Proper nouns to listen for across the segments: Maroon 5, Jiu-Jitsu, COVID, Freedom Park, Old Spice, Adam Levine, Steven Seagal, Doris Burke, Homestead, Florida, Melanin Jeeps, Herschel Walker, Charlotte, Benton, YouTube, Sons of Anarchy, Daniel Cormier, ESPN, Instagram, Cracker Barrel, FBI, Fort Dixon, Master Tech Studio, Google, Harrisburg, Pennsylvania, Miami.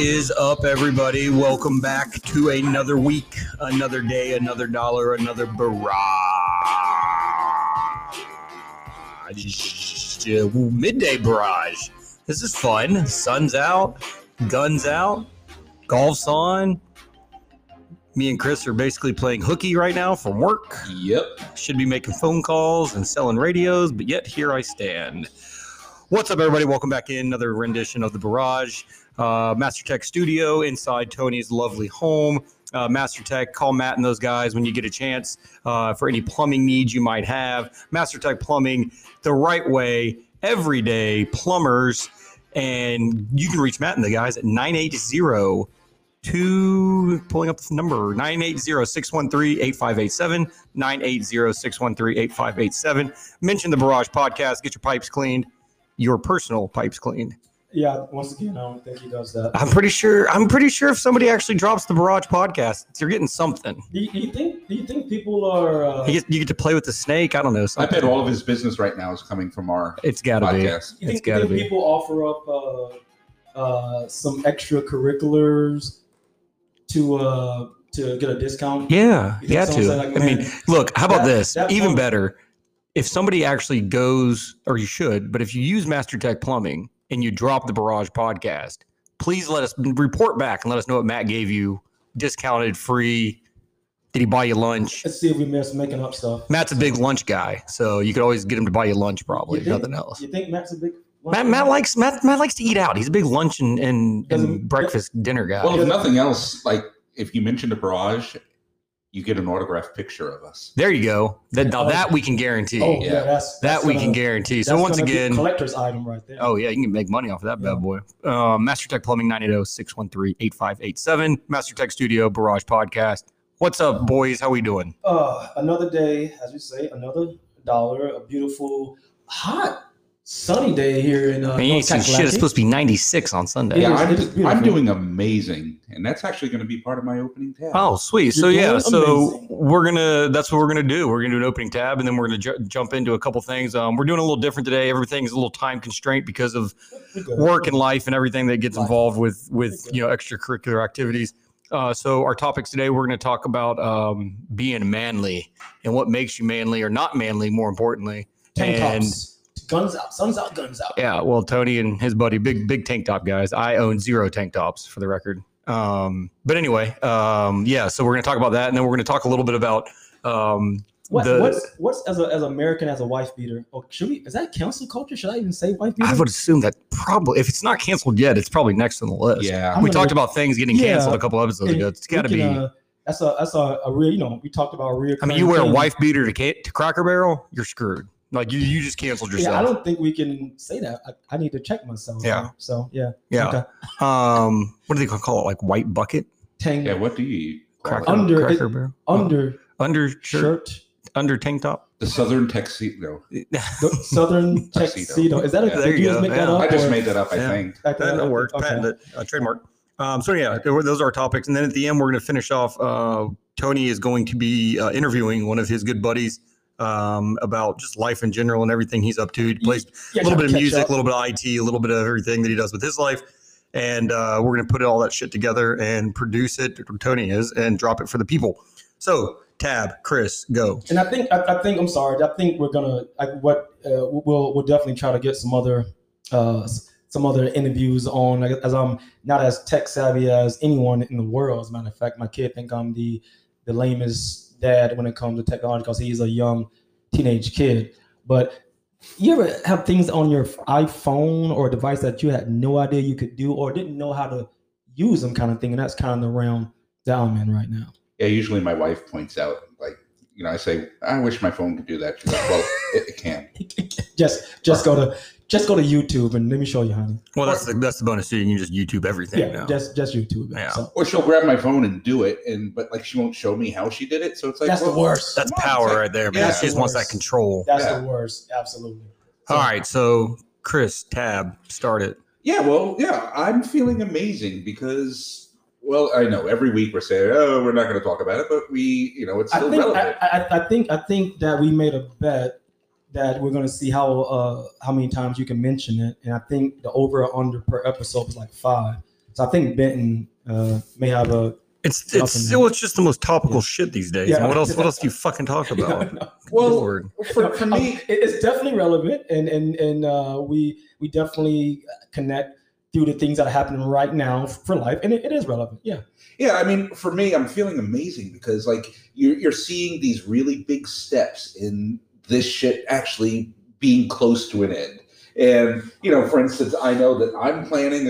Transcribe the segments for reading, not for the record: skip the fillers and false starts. is up, everybody? Welcome back to another week, another day, another dollar, another barrage. Midday barrage. This is fun. Sun's out, guns out, golf's on. Me and Chris are basically playing hooky right now from work. Yep. Should be making phone calls and selling radios, but yet here I stand. What's up, everybody? Welcome back in another rendition of the Barrage. Master Tech Studio inside Tony's lovely home. Master Tech, call Matt and those guys when you get a chance for any plumbing needs you might have. Master Tech Plumbing, the right way, everyday plumbers. And you can reach Matt and the guys at 980-613-8587, 980-613-8587. Mention the Barrage Podcast. Get your pipes cleaned. Your personal pipes clean. Yeah, once again, I don't think he does that. I'm pretty sure if somebody actually drops the Barrage Podcast, you're getting something. Do you think people are? You get to play with the snake. I don't know. Something. I bet all of his business right now is coming from our. It's gotta podcast. Be. It's gotta be. People offer up some extracurriculars to get a discount. Yeah, yeah. Look. How about this? Even better. If somebody actually goes, or you should, but if you use Master Tech Plumbing and you drop the Barrage Podcast, please let us report back and let us know what Matt gave you, discounted, free. Did he buy you lunch? Let's see if we missed making up stuff. Matt's a big lunch guy, so you could always get him to buy you lunch, probably. Nothing else. You think Matt's a big lunch guy? Matt likes to eat out. He's a big lunch and breakfast dinner guy. Well, if nothing else, like if you mentioned a Barrage, you get an autographed picture of us. There you go. That we can guarantee. Oh, yeah. That's we can guarantee. So once again, collector's item right there. Oh yeah, you can make money off of that bad boy. Master Tech Plumbing, 980-613-8587. Master Tech Studio, Barrage Podcast. What's up, boys? How we doing? Another day, as we say, another dollar. A beautiful, hot, sunny day here in. Man, you ain't seen shit. It's supposed to be 96 on Sunday. Yeah, I'm doing amazing, and that's actually going to be part of my opening tab. Oh, sweet! So that's what we're gonna do. We're gonna do an opening tab, and then we're gonna jump into a couple things. We're doing a little different today. Everything's a little time constraint because of work and life and everything that gets involved with extracurricular activities. So our topics today, we're gonna talk about being manly and what makes you manly or not manly. More importantly, tank tops. Guns out, sun's out, guns out. Yeah, well, Tony and his buddy, big tank top guys. I own 0 tank tops, for the record. But anyway, so we're going to talk about that, and then we're going to talk a little bit about what's as American as a wife beater. Oh, is that cancel culture? Should I even say wife beater? I would assume that probably, if it's not canceled yet, it's probably next on the list. Yeah, we talked about things getting canceled a couple episodes ago. It's got to be. That's a real. We talked about real. I mean, you wear a wife beater to Cracker Barrel, you're screwed. Like you just canceled yourself. Yeah, I don't think we can say that. I need to check myself. Yeah. So yeah. Okay. What do they call it? Like white bucket? Tank. Yeah. What do you eat? Cracker Barrel. Undershirt. Under tank top. The Southern tuxedo. Is that a? There you go. I just made that up. I think that'll work. Patent it. Trademark. So yeah, those are our topics, and then at the end we're going to finish off. Tony is going to be interviewing one of his good buddies. About just life in general and everything he's up to. He plays a little bit of music, a little bit of IT, a little bit of everything that he does with his life. And we're going to put all that shit together and produce it, Tony is, and drop it for the people. So, tab, Chris, go. And I think we're going to – we'll definitely try to get some other interviews on, as I'm not as tech savvy as anyone in the world. As a matter of fact, my kid think I'm the lamest – dad when it comes to technology because he's a young teenage kid. But you ever have things on your iPhone or a device that you had no idea you could do or didn't know how to use them kind of thing? And that's kind of the realm that I'm in right now. Yeah, usually my wife points out, like, I say, I wish my phone could do that. She's like, well, it can. Just go to YouTube and let me show you, honey. Well, that's the bonus too. You can just YouTube everything now. Just YouTube. Yeah. So. Or she'll grab my phone and do it, but she won't show me how she did it. So it's like the worst. That's power right there, man. She just wants that control. That's the worst. Absolutely. So, all right, so Chris, tab, start it. Yeah. Well, yeah, I'm feeling amazing because. Well, I know every week we're saying, "Oh, we're not going to talk about it," but we, it's still relevant. I think that we made a bet that we're going to see how many times you can mention it, and I think the over or under per episode was like 5. So I think Benton may have a. It's just the most topical shit these days. Yeah. What else do you fucking talk about? Yeah, well, for me, it's definitely relevant, and we definitely connect through the things that are happening right now for life, and it is relevant. Yeah. Yeah, I mean, for me, I'm feeling amazing because like you're seeing these really big steps in this shit actually being close to an end. And, you know, for instance, I know that I'm planning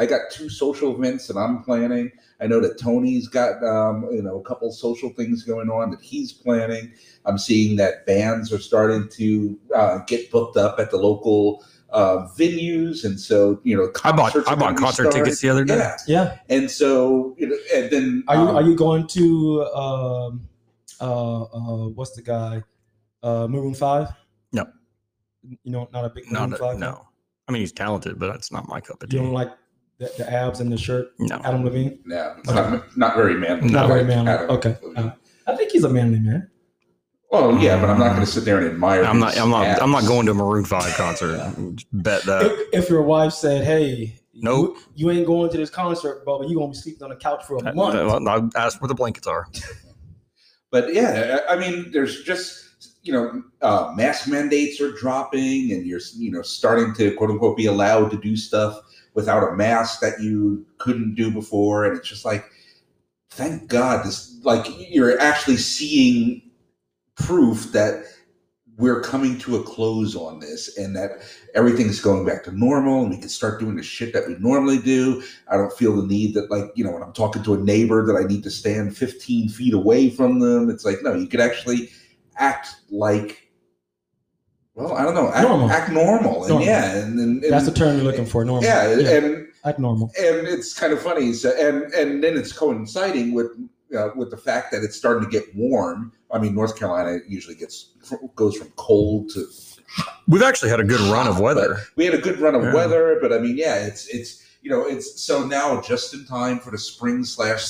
I got two social events that I'm planning. I know that Tony's got, a couple social things going on that he's planning. I'm seeing that bands are starting to get booked up at the local venues. And so, I bought concert tickets the other day. Yeah. Yeah. And so, and then. Are you going to, what's the guy, Maroon 5? No. Not a big Maroon 5? No. I mean, he's talented, but that's not my cup of tea. You don't like the abs and the shirt? No. Adam Levine? No. Okay. Not very manly. Not very manly. Okay. I think he's a manly man. Oh yeah, but I'm not going to sit there and admire. I'm not going to a Maroon 5 concert. Yeah. Bet that. If your wife said, "Hey, nope, you ain't going to this concert, but you're going to be sleeping on the couch for a month," I'll ask where the blankets are. But yeah, I mean, there's just mask mandates are dropping, and you're starting to quote unquote be allowed to do stuff without a mask that you couldn't do before, and it's just like, thank God, this you're actually seeing proof that we're coming to a close on this and that everything's going back to normal and we can start doing the shit that we normally do. I don't feel the need that when I'm talking to a neighbor that I need to stand 15 feet away from them. It's like, no, you could actually act normal. And yeah. And that's the term you're looking for, normal. Yeah. And act normal. And it's kind of funny. So, and then it's coinciding with the fact that it's starting to get warm. I mean, North Carolina usually goes from cold to. We've actually had a good run of weather. We had a good run of weather, but I mean, yeah, it's so now just in time for the spring slash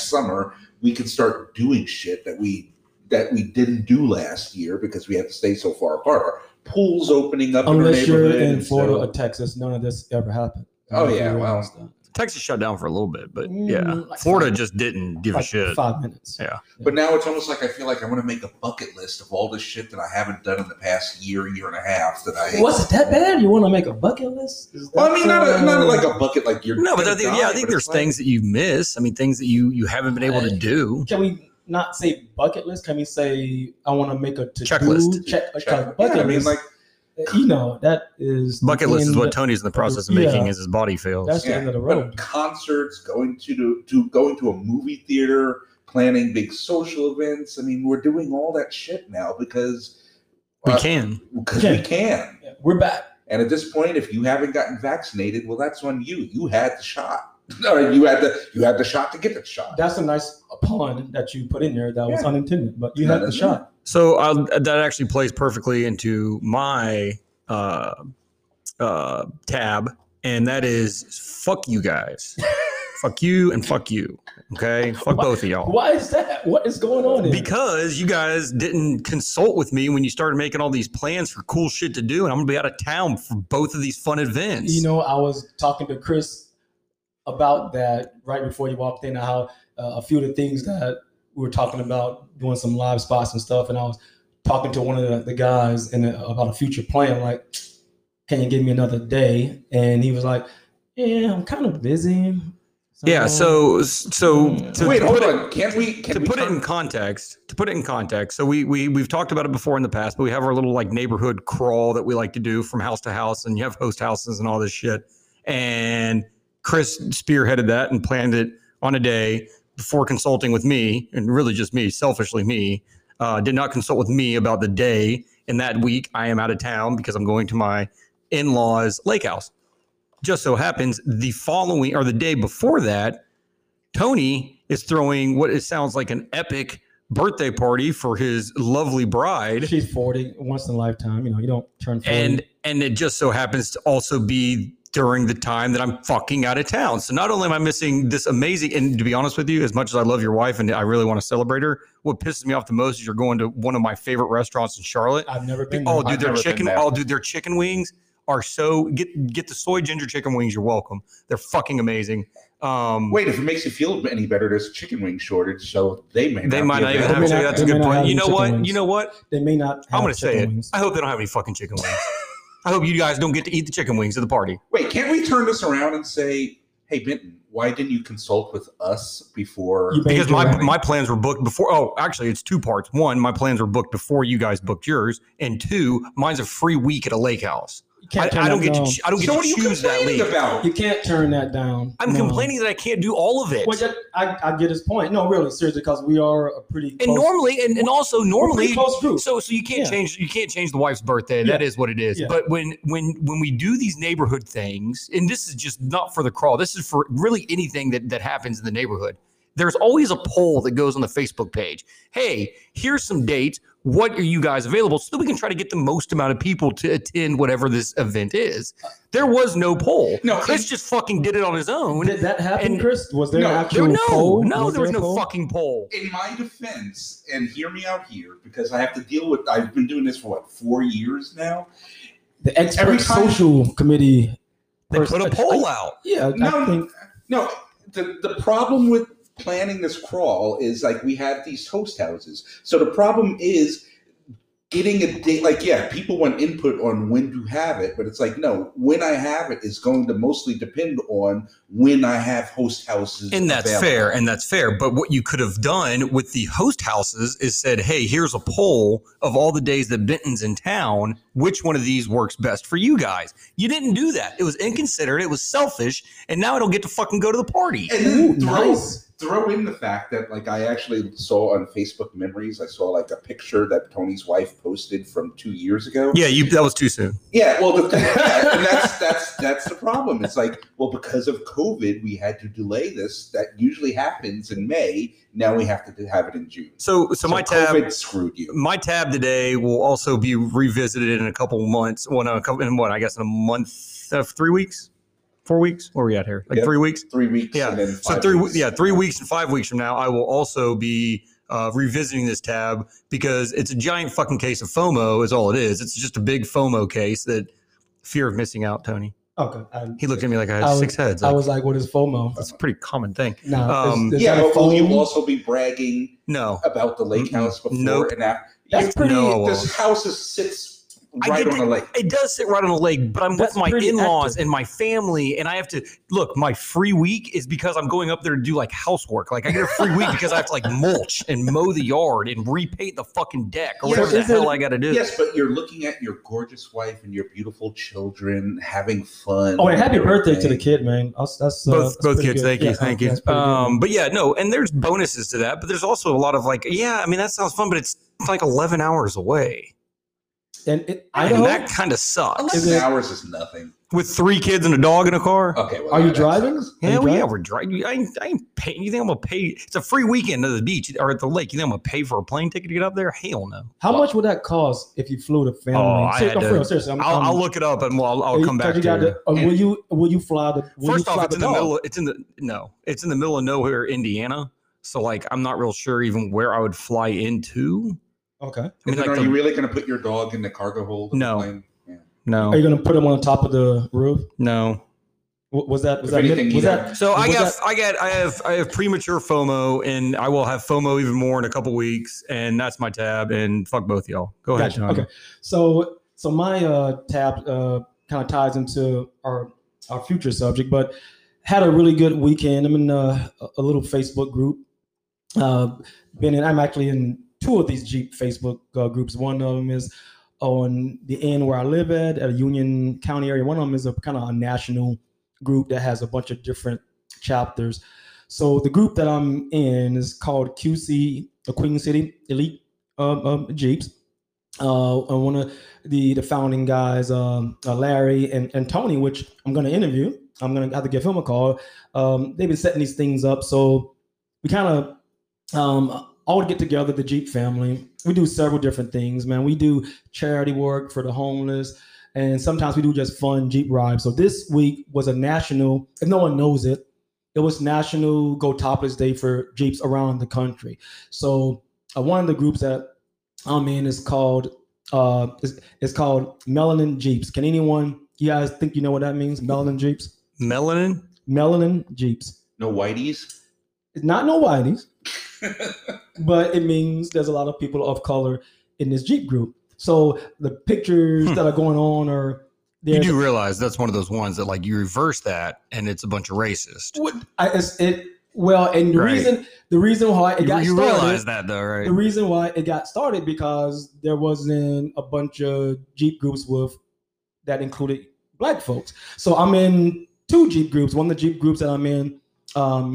summer, we can start doing shit that we didn't do last year because we had to stay so far apart. Our pools opening up. Unless in our neighborhood, you're in Florida or Texas, none of this ever happened. Oh yeah, well. Texas shut down for a little bit, but yeah, Florida just didn't give a shit. 5 minutes. Yeah. But now it's almost like I feel like I want to make a bucket list of all the shit that I haven't done in the past year and a half that I. Was it that bad? You want to make a bucket list? Well, I mean, not like a bucket like you're. No, but I think there's things that you miss. I mean, things that you haven't been able to do. Can we not say bucket list? Can we say I want to make a checklist? Check bucket list. I mean, like. That is bucket list is what Tony's in the process of making as his body fails. That's the end of the road. Concerts, going to a movie theater, planning big social events. I mean, we're doing all that shit now because we can. Because we can. Yeah, we're back. And at this point, if you haven't gotten vaccinated, well, that's on you. You had the shot. No, you had the shot to get the shot. That's a nice pun that you put in there that was unintended, but you had the shot. So that actually plays perfectly into my tab, and that is fuck you guys. Fuck you and fuck you. Okay? Fuck both of y'all. Why is that? What is going on here? Because you guys didn't consult with me when you started making all these plans for cool shit to do, and I'm going to be out of town for both of these fun events. I was talking to Chris about that right before you walked in, how a few of the things that we were talking about doing some live spots and stuff. And I was talking to one of the guys about a future plan, like, can you give me another day? And he was like, yeah, I'm kind of busy. Wait, hold on. To put it in context. So we've talked about it before in the past, but we have our little like neighborhood crawl that we like to do from house to house, and you have host houses and all this shit. And Chris spearheaded that and planned it on a day before consulting with me, and really just me, selfishly me, did not consult with me about the day. And that week I am out of town because I'm going to my in-laws' lake house. Just so happens the following or the day before that, Tony is throwing what it sounds like an epic birthday party for his lovely bride. She's 40, once in a lifetime. You don't turn 40. And it just so happens to also be during the time that I'm fucking out of town. So not only am I missing this amazing, and to be honest with you, as much as I love your wife and I really want to celebrate her, what pisses me off the most is you're going to one of my favorite restaurants in Charlotte. I've never been there. Oh, dude, their chicken wings are so get the soy ginger chicken wings. You're welcome. They're fucking amazing. Wait, if it makes you feel any better, there's a chicken wing shortage, so they might not even have. That's a good point. You know what? They may not. I'm going to say it. Wings. I hope they don't have any fucking chicken wings. I hope you guys don't get to eat the chicken wings at the party. Wait, can't we turn this around and say, hey, Benton, why didn't you consult with us before? Because my plans were booked before. Oh, actually, it's two parts. One, my plans were booked before you guys booked yours, and two, mine's a free week at a lake house. I don't get to choose that league. You can't turn that down. I'm complaining that I can't do all of it. Well, I get his point. No, really, seriously, because we are a pretty close, and normally close group. So you can't change the wife's birthday. Yeah. That is what it is. Yeah. But when we do these neighborhood things, and this is just not for the crawl, this is for really anything that happens in the neighborhood. There's always a poll that goes on the Facebook page. Hey, here's some dates. What are you guys available? So that we can try to get the most amount of people to attend whatever this event is. There was no poll. No, Chris just fucking did it on his own. Did that happen, Chris? Was there an actual poll? No, there was no fucking poll. In my defense, and hear me out here, because I have to deal with, I've been doing this for, 4 years now? The expert social committee. They put a poll out. Yeah. No, the problem with planning this crawl is like we had these host houses. So the problem is getting a date. Like, yeah, people want input on when to have it, but it's like, no, when I have it is going to mostly depend on when I have host houses. And that's fair. But what you could have done with the host houses is said, hey, here's a poll of all the days that Benton's in town. Which one of these works best for you guys? You didn't do that. It was inconsiderate. It was selfish. And now it'll get to fucking go to the party. And then throw in the fact that, like, I actually saw on Facebook Memories, I saw like a picture that Tony's wife posted from 2 years ago. Yeah, that was too soon. Yeah, well, and that's the problem. It's like, well, because of COVID, we had to delay this. That usually happens in May. Now we have to have it in June. So my tab COVID screwed you. My tab today will also be revisited in a couple months. Well, no, I guess in a month of 3 weeks. 4 weeks? Where are we at here? 3 weeks? 3 weeks. Yeah. And then 5 weeks. Yeah, 3 weeks and 5 weeks from now, I will also be revisiting this tab because it's a giant fucking case of FOMO is all it is. It's just a big FOMO case, that fear of missing out, Tony. Okay. He looked at me like I had six heads. I was like, what is FOMO? It's a pretty common thing. No, but will you also be bragging about the lake house before and after? That's pretty. No, this house sits right on a lake. It does sit right on a lake, but I'm with my in-laws and my family, and I have to look. My free week is because I'm going up there to do like housework. Like I get a free week because I have to like mulch and mow the yard and repaint the fucking deck or whatever the hell I got to do. Yes, but you're looking at your gorgeous wife and your beautiful children having fun. Oh, and happy birthday to the kid, man! That's both kids. Thank you. But yeah, no, and there's bonuses to that, but there's also a lot of like, yeah, I mean that sounds fun, but it's like 11 hours away. And that kind of sucks. 11 hours is nothing. With 3 kids and a dog in a car. Okay. Well, are you driving? Yeah, we're driving. I ain't paying. You think I'm going to pay? It's a free weekend at the beach or at the lake. You think I'm going to pay for a plane ticket to get up there? Hell no. How much would that cost if you flew the family? Oh, seriously. I'll look it up and I'll come back to you. Will you fly the dog? First off, it's in the middle of nowhere, Indiana. So, like, I'm not real sure even where I would fly into. Okay. I mean, are you really going to put your dog in the cargo hold? No. Yeah. No. Are you going to put him on top of the roof? No. I have premature FOMO, and I will have FOMO even more in a couple weeks, and that's my tab. And fuck both of y'all. Go ahead, John. Okay. So my tab kind of ties into our future subject, but had a really good weekend. I'm in a little Facebook group. I'm actually in 2 of these Jeep Facebook groups. One of them is on the end where I live at a Union County area. One of them is a kind of a national group that has a bunch of different chapters. So the group that I'm in is called QC, the Queen City Elite Jeeps. One of the founding guys, Larry and Tony, which I'm going to interview. I'm going to have to give him a call. They've been setting these things up. So we kind of... all get together, the Jeep family. We do several different things, man. We do charity work for the homeless, and sometimes we do just fun Jeep rides. So this week was a national, if no one knows it, it was National Go Topless Day for Jeeps around the country. So one of the groups that I'm in is called Melanin Jeeps. Can anyone You guys think you know what that means? Melanin Jeeps. Melanin? Melanin Jeeps. No whiteys? Not no whiteys. But it means there's a lot of people of color in this Jeep group. So the pictures that are going on are... You do realize that's one of those ones that, like, you reverse that and it's a bunch of racist. The reason why it got started, the reason why it got started because there wasn't a bunch of Jeep groups with that included black folks. So I'm in two Jeep groups. One of the Jeep groups that I'm in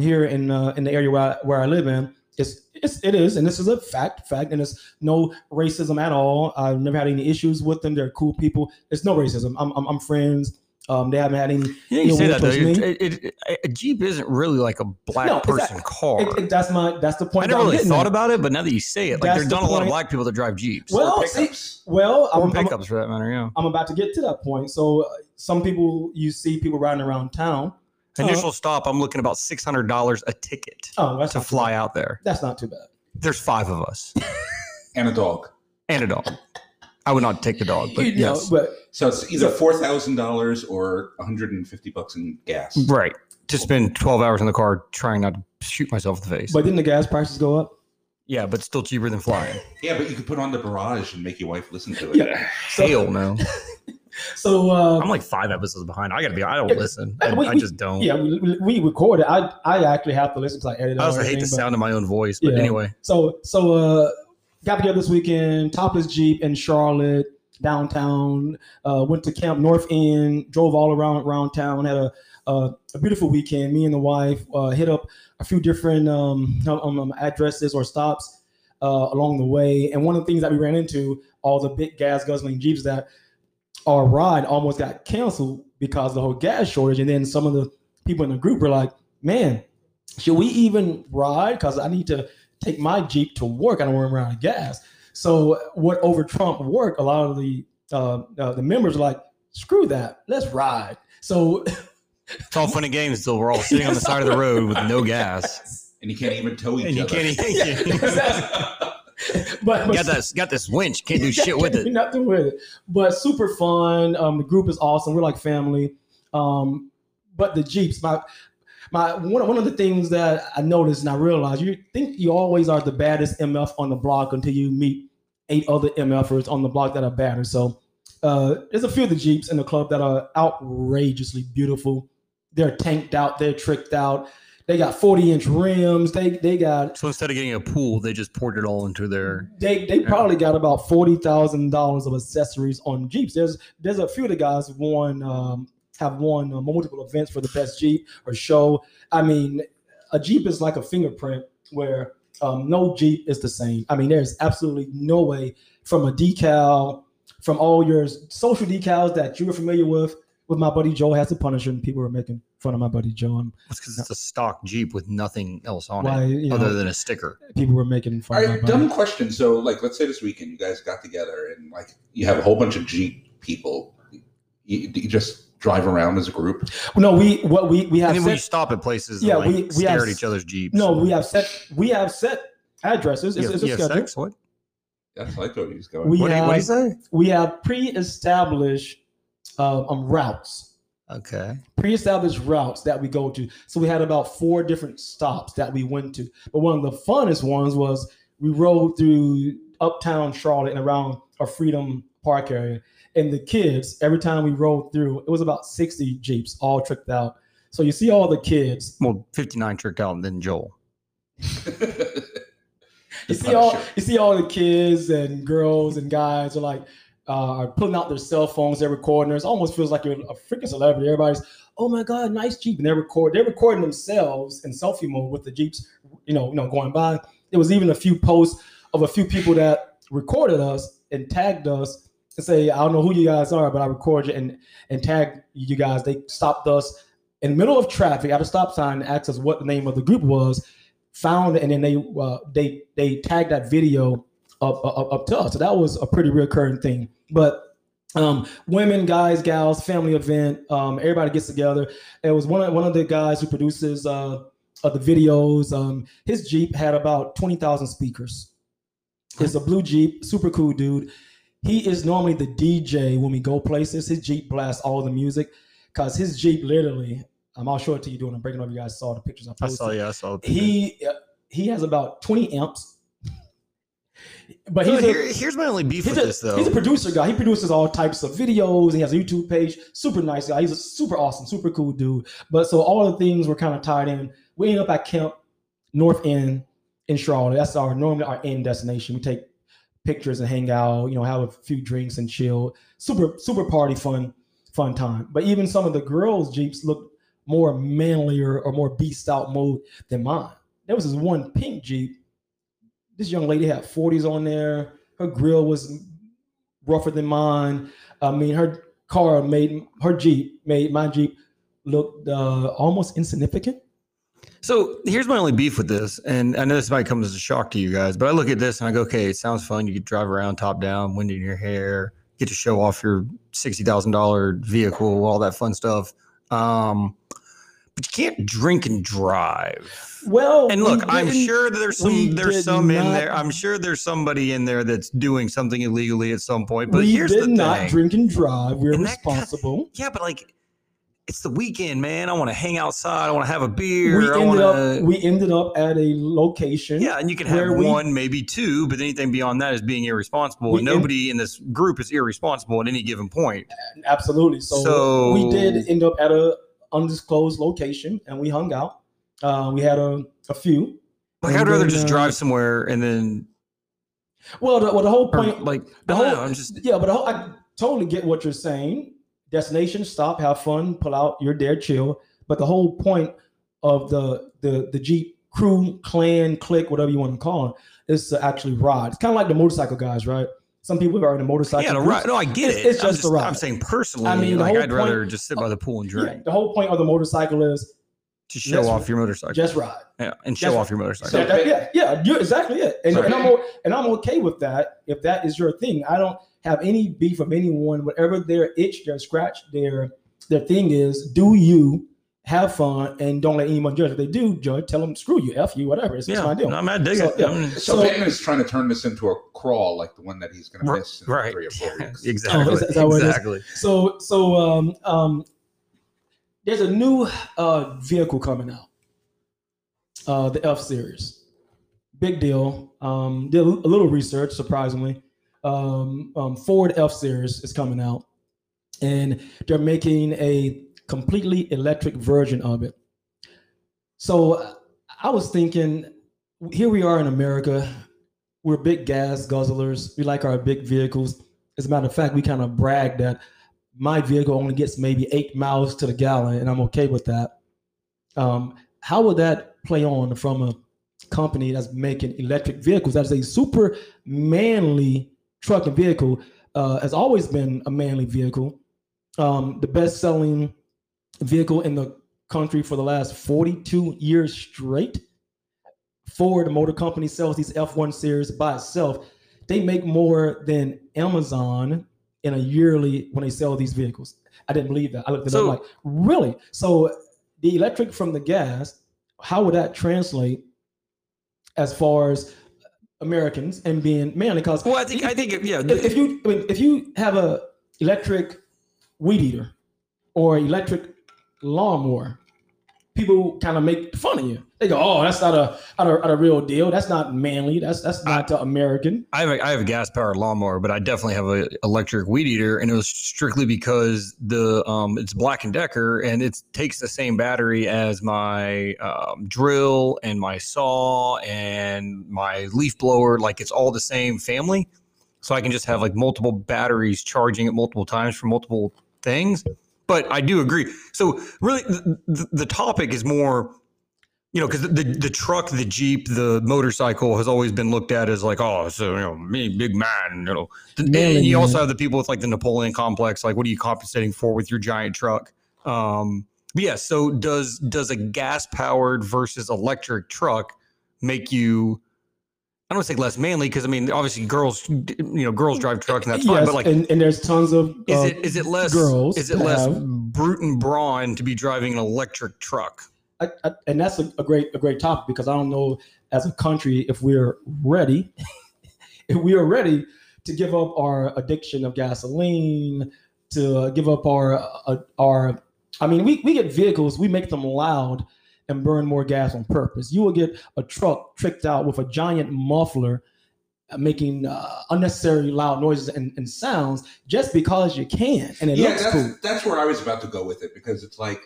here in the area where I live in it is, and this is a fact, and it's no racism at all. I've never had any issues with them. They're cool people. It's no racism. I'm friends. They haven't had any. You say that though. A Jeep isn't really like a black person car. That's the point. I never really thought about it, but now that you say it, like there's not a lot of black people that drive Jeeps. Well, pickups for that matter. Yeah, I'm about to get to that point. So some people you see people riding around town. Initial stop, I'm looking about $600 a ticket to fly out there. That's not too bad. There's five of us. And a dog. I would not take the dog, but yes. So it's either $4,000 or $150 in gas. Right. To spend 12 hours in the car trying not to shoot myself in the face. But didn't the gas prices go up? Yeah, but still cheaper than flying. Yeah, but you could put on the Barrage and make your wife listen to it. Yeah. Hell no. So I'm like 5 episodes behind. I don't listen. I just don't. Yeah, we record it. I actually have to listen because I edit. I also hate the sound of my own voice, but yeah. Anyway. So got together this weekend, topless Jeep in Charlotte downtown. Went to Camp North End, drove all around town. Had a beautiful weekend. Me and the wife hit up a few different addresses or stops along the way. And one of the things that we ran into, all the big gas guzzling Jeeps that. Our ride almost got canceled because of the whole gas shortage. And then some of the people in the group were like, man, should we even ride? Because I need to take my Jeep to work. I don't want to run out of gas. So what over Trump work, a lot of the members are like, screw that. Let's ride. So it's all fun and games until we're all sitting on the side of the road with no gas. And you can't even tow each other. And you can't even But got this winch, can't do shit with it. Nothing with it. But super fun. The group is awesome. We're like family. But the Jeeps, my one of the things that I noticed and I realized, you think you always are the baddest MF on the block until you meet 8 other MFers on the block that are badder. So there's a few of the Jeeps in the club that are outrageously beautiful. They're tanked out. They're tricked out. They got 40-inch rims. They got so instead of getting a pool, they just poured it all into their. They probably got about $40,000 of accessories on Jeeps. There's a few of the guys have won multiple events for the best Jeep or show. I mean, a Jeep is like a fingerprint where no Jeep is the same. I mean, there's absolutely no way from a decal, from all your social decals that you were familiar with. With my buddy Joe has the Punisher, and people were making fun of my buddy Joe. That's because it's a stock Jeep with nothing else on it other than a sticker. People were making fun of my buddy. Dumb question. So, like, let's say this weekend you guys got together and, like, you have a whole bunch of Jeep people. You just drive around as a group? No, we have. And then we stop at places and stare at each other's Jeeps. No, we have set addresses. It's a schedule. Sex? What? That's like where he's going. What do you say? We have pre-established routes. Okay. Pre-established routes that we go to. So we had about 4 different stops that we went to. But one of the funnest ones was we rode through uptown Charlotte and around a Freedom Park area. And the kids, every time we rode through, it was about 60 Jeeps all tricked out. So you see all the kids. Well, 59 tricked out and then Joel. You see all the kids and girls and guys are like, are pulling out their cell phones, they're recording. It almost feels like you're a freaking celebrity. Everybody's, oh my God, nice Jeep. And they're recording themselves in selfie mode with the Jeeps, going by. There was even a few posts of a few people that recorded us and tagged us and say, I don't know who you guys are, but I recorded you and tagged you guys. They stopped us in the middle of traffic at a stop sign and asked us what the name of the group was, found it, and then they tagged that video up to us. So that was a pretty recurring thing. But women, guys, gals, family event, everybody gets together. It was one of the guys who produces the videos. His Jeep had about 20,000 speakers. It's a blue Jeep, super cool dude. He is normally the DJ when we go places. His Jeep blasts all the music because his Jeep literally, I'll show it to you during the break. I don't know if you guys saw the pictures I posted. I saw. He has about 20 amps. But he's here's my only beef with this, though. He's a producer guy. He produces all types of videos. He has a YouTube page. Super nice guy. He's a super awesome, super cool dude. But so all the things were kind of tied in. We end up at Camp North End in Charlotte. That's normally our end destination. We take pictures and hang out, have a few drinks and chill. Super, super party fun time. But even some of the girls' Jeeps looked more manlier or more beast out mode than mine. There was this one pink Jeep. This young lady had 40s on there. Her grill was rougher than mine. I mean, her Jeep made my Jeep look almost insignificant. So here's my only beef with this. And I know this might come as a shock to you guys, but I look at this and I go, okay, it sounds fun. You could drive around top down, wind in your hair, get to show off your $60,000 vehicle, all that fun stuff. But you can't drink and drive. Well, and look, I'm sure there's some in there. I'm sure there's somebody in there that's doing something illegally at some point. But here's the thing: we did not drink and drive. We're responsible. Yeah, but like, it's the weekend, man. I want to hang outside. I want to have a beer. We ended up at a location. Yeah, and you can have one, maybe two, but anything beyond that is being irresponsible. And nobody in this group is irresponsible at any given point. Absolutely. So we did end up at a undisclosed location and we hung out. We had a few. Like, I'd rather just drive somewhere and then. I totally get what you're saying. Destination, stop, have fun, pull out your dare, chill. But the whole point of the Jeep crew, clan, clique, whatever you want to call it, is to actually ride. It's kind of like the motorcycle guys, right? Some people are in a motorcycle. Yeah, right. No, I get it. It's just a ride. I'm saying personally, I'd rather just sit by the pool and drink. Yeah, the whole point of the motorcycle is to show off your motorcycle. Just ride. Yeah, and show off your motorcycle. So you're exactly it. And I'm okay with that if that is your thing. I don't have any beef of anyone. Whatever their itch, their scratch, their thing is, do you have fun and don't let anyone judge. If they do judge, tell them screw you, F you, whatever. It's my deal. I'm not digging it. So Benton is trying to turn this into a crawl, like the one that he's going to miss in 3 or 4 weeks. Exactly. Exactly. So there's a new vehicle coming out, the F series. Big deal. Did a little research, surprisingly. Ford F series is coming out, and they're making a completely electric version of it. So I was thinking, here we are in America. We're big gas guzzlers. We like our big vehicles. As a matter of fact, we kind of brag that my vehicle only gets maybe 8 miles to the gallon, and I'm okay with that. How would that play on from a company that's making electric vehicles? That's a super manly truck and vehicle, has always been a manly vehicle. The best-selling vehicle in the country for the last 42 years straight. Ford Motor Company sells these F1 series by itself. They make more than Amazon in a yearly when they sell these vehicles. I didn't believe that. I looked at it like, really? So the electric from the gas, how would that translate as far as Americans and being manly? Because if you have a electric weed eater or electric lawnmower, people kind of make fun of you. They go, "Oh, that's not a real deal. That's not manly. That's not American." I have a gas powered lawnmower, but I definitely have an electric weed eater, and it was strictly because the it's Black & Decker, and it takes the same battery as my drill and my saw and my leaf blower. Like, it's all the same family, so I can just have like multiple batteries charging at multiple times for multiple things. But I do agree. So really, the topic is more, because the truck, the Jeep, the motorcycle has always been looked at as like, oh, so me, big man, And you also have the people with like the Napoleon complex, like, what are you compensating for with your giant truck? But yeah, so does a gas-powered versus electric truck make you? I don't want to say less manly, because I mean, obviously, girls drive trucks, and that's fine. But like, and there's tons of is it less girls? Is it less brute and brawn to be driving an electric truck? And that's a great topic, because I don't know as a country if we're ready to give up our addiction of gasoline, to give up our I mean, we get vehicles, we make them loud and burn more gas on purpose. You will get a truck tricked out with a giant muffler making unnecessary loud noises and sounds just because you can. And it looks cool. That's where I was about to go with it, because it's like,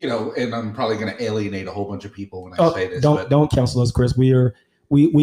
you know, and I'm probably going to alienate a whole bunch of people when I say this. Don't cancel us, Chris. We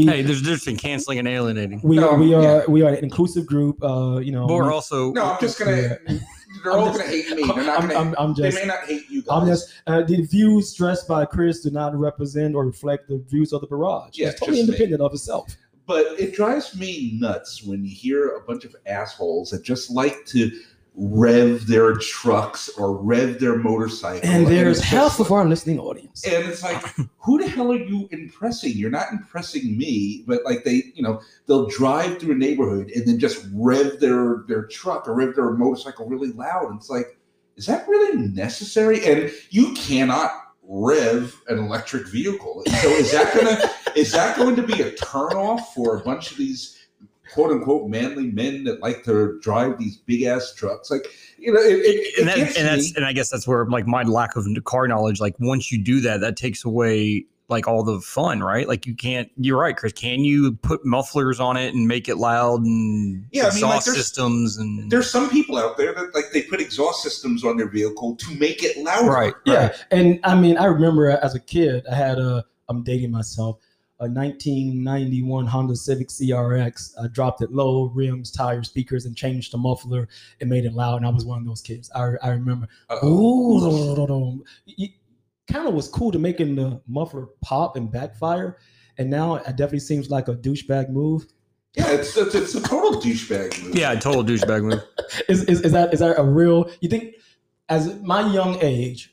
hey, there's a difference in canceling and alienating. We are an inclusive group. You know, but we're also no. I'm just gonna. Yeah. They're all gonna hate me. They're not gonna. They may not hate you guys. The views stressed by Chris do not represent or reflect the views of the Barrage. Yeah, it's totally independent of itself. But it drives me nuts when you hear a bunch of assholes that just like to rev their trucks or rev their motorcycle. And there's half of our listening audience. And it's like, who the hell are you impressing? You're not impressing me, but like they, you know, they'll drive through a neighborhood and then just rev their truck or rev their motorcycle really loud. And it's like, is that really necessary? And you cannot rev an electric vehicle. So is that going to be a turnoff for a bunch of these "quote unquote" manly men that like to drive these big ass trucks? Like, you know, and I guess that's where like my lack of car knowledge. Like, once you do that, that takes away like all the fun, right? Like, you can't. You're right, Chris. Can you put mufflers on it and make it loud and exhaust systems? And there's some people out there that like they put exhaust systems on their vehicle to make it louder. Right. Yeah. And I mean, I remember as a kid, I had a. I'm dating myself. A 1991 Honda Civic CRX. I dropped it low, rims, tires, speakers, and changed the muffler. It made it loud, and I was one of those kids. I remember. Ooh, it kind of was cool to making the muffler pop and backfire, and now it definitely seems like a douchebag move. Yeah, it's a total douchebag move. Yeah, a total douchebag move. Is that a real? You think, as my young age.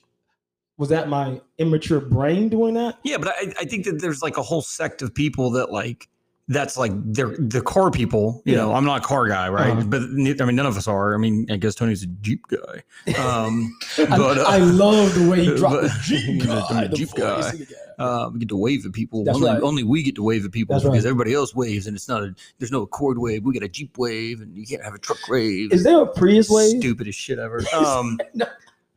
Was that my immature brain doing that? Yeah, but I think that there's like a whole sect of people that like that's like they're the car people. You know, I'm not a car guy, right? Uh-huh. But I mean, none of us are. I mean, I guess Tony's a Jeep guy. I love the way he dropped the Jeep guy. We get to wave at people. Only we get to wave at people because everybody else waves, and it's not there's no Accord wave. We get a Jeep wave, and you can't have a truck wave. Is there a Prius wave? Stupidest shit ever. No.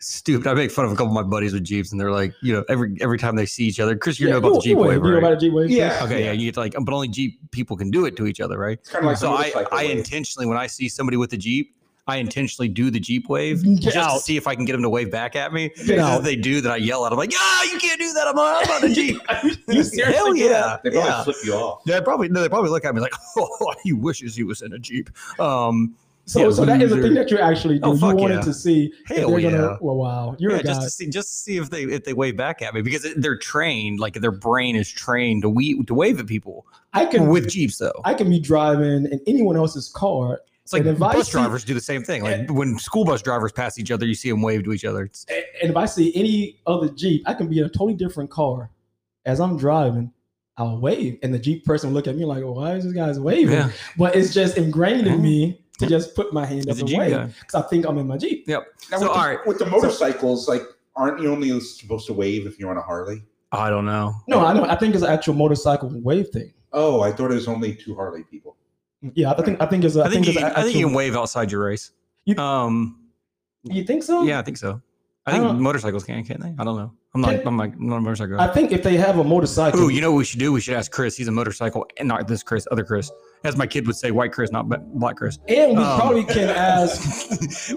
Stupid. I make fun of a couple of my buddies with Jeeps, and they're like, you know, every time they see each other, Chris, you know about the Jeep wave, right? You know about a Jeep wave? Yeah. Okay, yeah. You get to like, but only Jeep people can do it to each other, right? It's kind of like so I intentionally, when I see somebody with a Jeep, I intentionally do the Jeep wave just to see if I can get them to wave back at me. If they do, then I yell at them like, you can't do that. I'm on the Jeep. You seriously? Hell yeah. They probably flip you off. Yeah, they probably look at me like, oh, he wishes he was in a Jeep. So that is a thing that you actually do. You wanted to see. Just to see if they wave back at me, because they're trained, like their brain is trained to wave at people. Jeeps though. I can be driving in anyone else's car. It's like bus drivers do the same thing. Like when school bus drivers pass each other, you see them wave to each other. And if I see any other Jeep, I can be in a totally different car as I'm driving. I'll wave, and the Jeep person will look at me like, oh, "Why is this guy's waving?" Yeah. But it's just ingrained in me. To just put my hand up and wave because I think I'm in my Jeep. Yep. Now, with the motorcycles, like, aren't you only supposed to wave if you're on a Harley? I don't know. No, I know. I think it's an actual motorcycle wave thing. Oh, I thought it was only two Harley people. Yeah, I think you can wave outside your race. You think so? Yeah, I think so. I think motorcycles can't they? I don't know. I'm not a motorcycle guy. I think if they have a motorcycle. Ooh, you know what we should do? We should ask Chris. He's a motorcycle, and not this Chris, other Chris. As my kid would say, white Chris, not black Chris. And we probably can ask.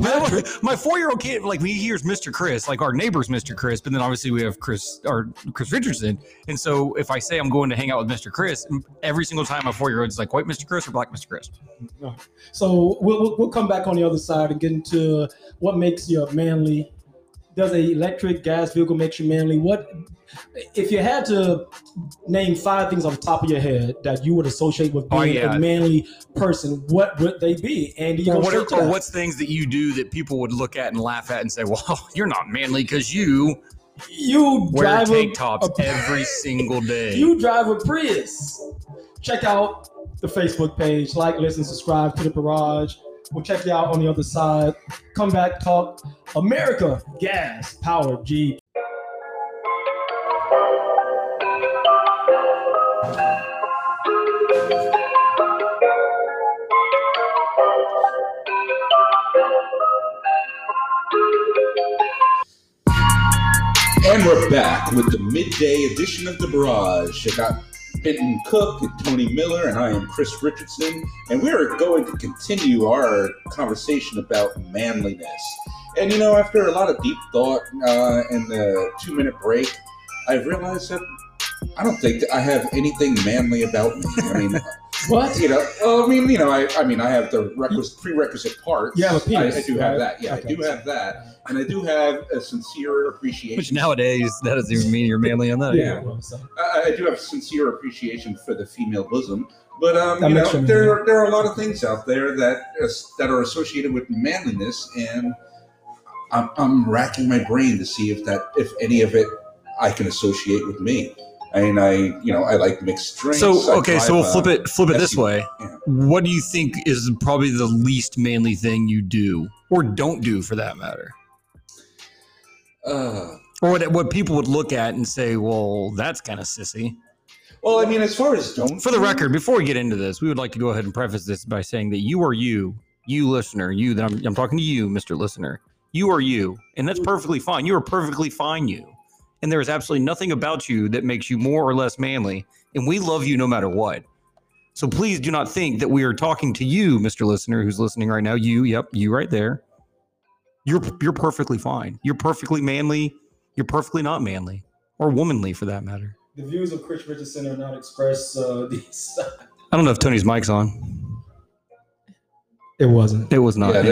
My 4-year-old kid, like, he hears Mr. Chris, like our neighbor's Mr. Chris, but then obviously we have Chris Richardson. And so if I say I'm going to hang out with Mr. Chris, every single time my 4-year-old is like, white Mr. Chris or black Mr. Chris. So we'll come back on the other side and get into what makes you manly. Does an electric gas vehicle make you manly? What if you had to name 5 things off the top of your head that you would associate with being a manly person? What would they be? And what's things that you do that people would look at and laugh at and say, "Well, you're not manly because you wear tank tops every single day. You drive a Prius." Check out the Facebook page, like, listen, subscribe to the Barrage. We'll check you out on the other side. Come back, talk America, gas, power, Jeep. back with the midday edition of the Barrage. I got Benton Cook and Tony Miller, and I am Chris Richardson, and we are going to continue our conversation about manliness. And you know, after a lot of deep thought and the 2-minute break, I realized that I don't think that I have anything manly about me. I mean, what? You know, well, I mean, you know, I mean, I have the prerequisite part. Yeah, I do have that. Yeah, okay. I do have that. And I do have a sincere appreciation. Which nowadays, that doesn't even mean you're manly on that. Yeah. I do have sincere appreciation for the female bosom. But, you know, there are a lot of things out there that are associated with manliness. And I'm racking my brain to see if any of it I can associate with me. And I like mixed drinks. So, okay, so we'll flip it this way. Yeah. What do you think is probably the least manly thing you do or don't do, for that matter? Or what people would look at and say, well, that's kind of sissy. Well, I mean, as far as don't. For the record, before we get into this, we would like to go ahead and preface this by saying that you are you listener, you that I'm talking to you, Mr. Listener. You are you, and that's perfectly fine. You are perfectly fine, you. And there is absolutely nothing about you that makes you more or less manly. And we love you no matter what. So please do not think that we are talking to you, Mr. Listener, who's listening right now. You, yep, you right there. You're perfectly fine. You're perfectly manly. You're perfectly not manly, or womanly for that matter. The views of Chris Richardson are not expressed. I don't know if Tony's mic's on. It wasn't. It was not. Yeah,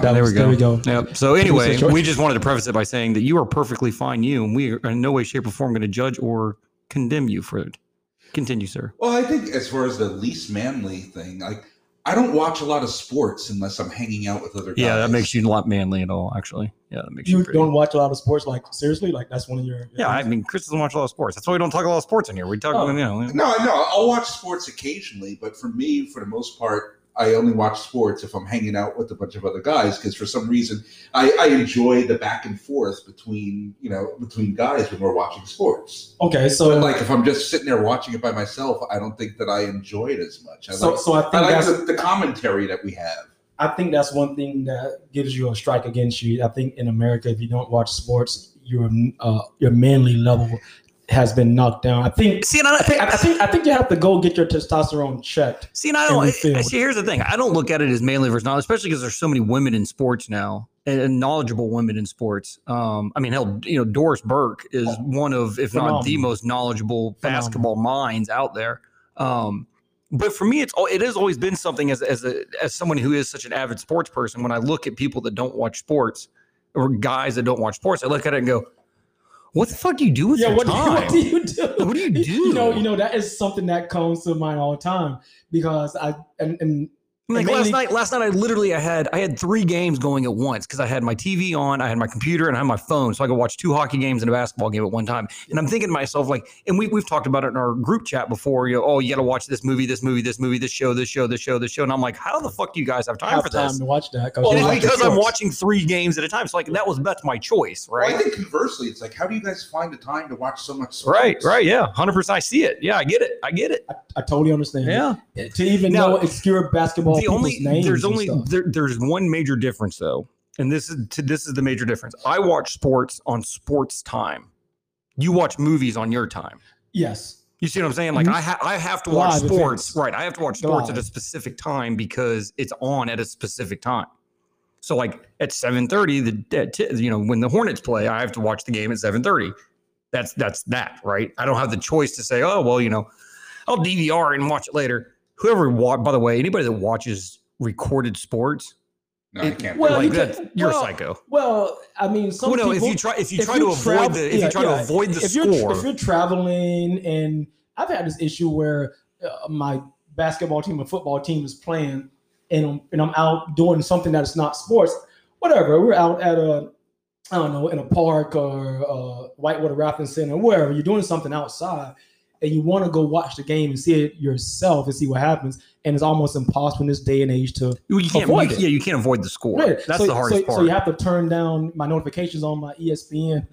there we go. Yep. So anyway, we just wanted to preface it by saying that you are perfectly fine, you, and we are in no way, shape, or form going to judge or condemn you for it. Continue, sir. Well, I think as far as the least manly thing, like I don't watch a lot of sports unless I'm hanging out with other guys. Yeah, that makes you not manly at all, actually. Yeah, that makes you pretty. Don't watch a lot of sports, like seriously? Like that's one of your Yeah, I mean, Chris doesn't watch a lot of sports. That's why we don't talk a lot of sports in here. We talk about, No, I'll watch sports occasionally, but for me, for the most part, I only watch sports if I'm hanging out with a bunch of other guys, because for some reason I enjoy the back and forth between guys when we're watching sports. Okay, so but like if I'm just sitting there watching it by myself, I don't think that I enjoy it as much. I like the commentary that we have. I think that's one thing that gives you a strike against you. I think in America, if you don't watch sports, your manly level has been knocked down. I think you have to go get your testosterone checked. See, and I don't. Here's the thing. I don't look at it as manly versus not, especially because there's so many women in sports now and knowledgeable women in sports. I mean, hell, you know, Doris Burke is one of, if not the most knowledgeable basketball minds out there. But for me, it has always been something as someone who is such an avid sports person. When I look at people that don't watch sports or guys that don't watch sports, I look at it and go, what the fuck do you do with your time? What do you do? You know, that is something that comes to mind all the time, because last night I had three games going at once, because I had my TV on, I had my computer, and I had my phone, so I could watch two hockey games and a basketball game at one time. And I'm thinking to myself, like, and we've talked about it in our group chat before, you know, oh, you got to watch this movie, this show. And I'm like, how the fuck do you guys have time to watch that? Because I'm watching three games at a time. So like that's my choice, right? Well, I think conversely, it's like, how do you guys find the time to watch so much sports? Right, yeah, 100%. I see it. Yeah, I get it. I totally understand. Yeah, to even know obscure basketball. There's one major difference though, and this is the major difference. I watch sports on sports time. You watch movies on your time. Yes, you see what I'm saying? Like I have to watch sports, right? I have to watch sports at a specific time because it's on at a specific time. So like at 7:30, when the Hornets play, I have to watch the game at 7:30. That's right. I don't have the choice to say, oh well, you know, I'll DVR and watch it later. By the way, anybody that watches recorded sports, you're a psycho. Well, I mean, people, if you try to avoid the score, if you're traveling, and I've had this issue where my basketball team or football team is playing, and I'm out doing something that's not sports, whatever. We're out at in a park or Whitewater Rafting Center, wherever you're doing something outside, and you want to go watch the game and see it yourself and see what happens. And it's almost impossible in this day and age to avoid it. Yeah, you can't avoid the score. Right. That's the hardest part. So you have to turn down my notifications on my ESPN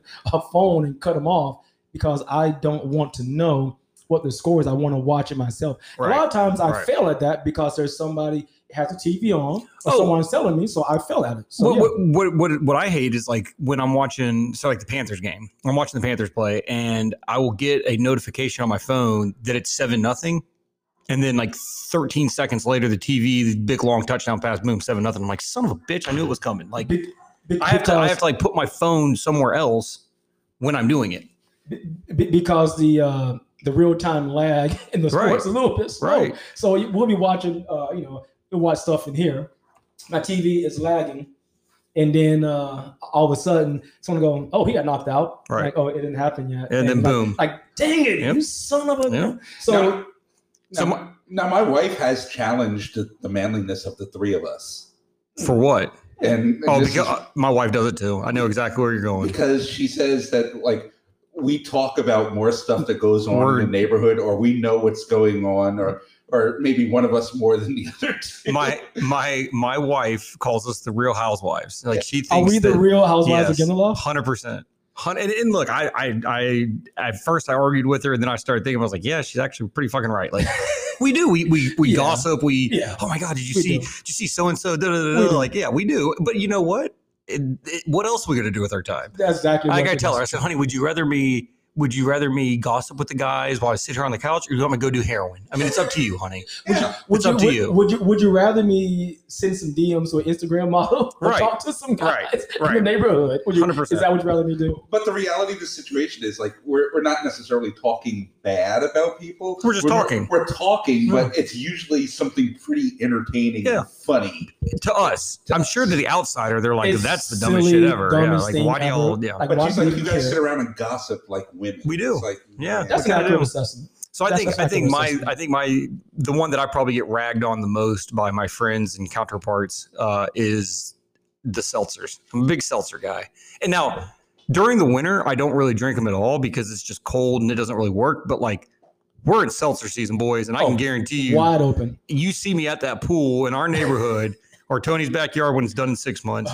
phone and cut them off, because I don't want to know what the score is. I want to watch it myself. Right. A lot of times I fail at that because there's somebody has a TV on or someone's selling me, so I fail at it. So, what I hate is like when I'm watching, so like the Panthers game, I'm watching the Panthers play and I will get a notification on my phone that it's 7-0. And then like 13 seconds later, the TV, the big long touchdown pass, boom, 7-0. I'm like, son of a bitch, I knew it was coming. Like I have to like put my phone somewhere else when I'm doing it. Because the real time lag in the sports is a little bit slow. Right. So we'll be watching, we'll watch stuff in here. My TV is lagging. And then all of a sudden, someone going, oh, he got knocked out. Right. Like, oh, it didn't happen yet. And then boom. Like, dang it, you son of a bitch. So. No. Now, my wife has challenged the manliness of the three of us. For what? Because my wife does it too. I know exactly where you're going. Because she says that, like, we talk about more stuff that goes on in the neighborhood, or we know what's going on, or maybe one of us more than the other two. My wife calls us the Real Housewives. Like, she thinks, are we the Real Housewives of Gimela? 100%. And look, I at first I argued with her, and then I started thinking, I was like, yeah, she's actually pretty fucking right. Like, we do, we gossip, oh my god, did you see so and so? Like, yeah, we do. But you know what? What else are we gonna do with our time? That's exactly. Like I tell her, I said, honey, would you rather me gossip with the guys while I sit here on the couch, or do you want me to go do heroin? I mean, it's up to you, honey. It's up to you. Would you rather me send some DMs to an Instagram model or talk to some guys in the neighborhood? 100%. Is that what you'd rather me do? But the reality of the situation is, like, we're not necessarily talking bad about people. We're just talking. We're talking, but it's usually something pretty entertaining and funny. To us. I'm sure to the outsider, they're like, that's the dumbest shit ever. But she's like, you guys sit around and gossip like women. We do. Like, that's not a assessment. So I think the one that I probably get ragged on the most by my friends and counterparts is the seltzers. I'm a big seltzer guy. And now during the winter, I don't really drink them at all because it's just cold and it doesn't really work. But like, we're in seltzer season, boys, and I can guarantee you, wide open. You see me at that pool in our neighborhood. Or Tony's backyard when it's done in 6 months.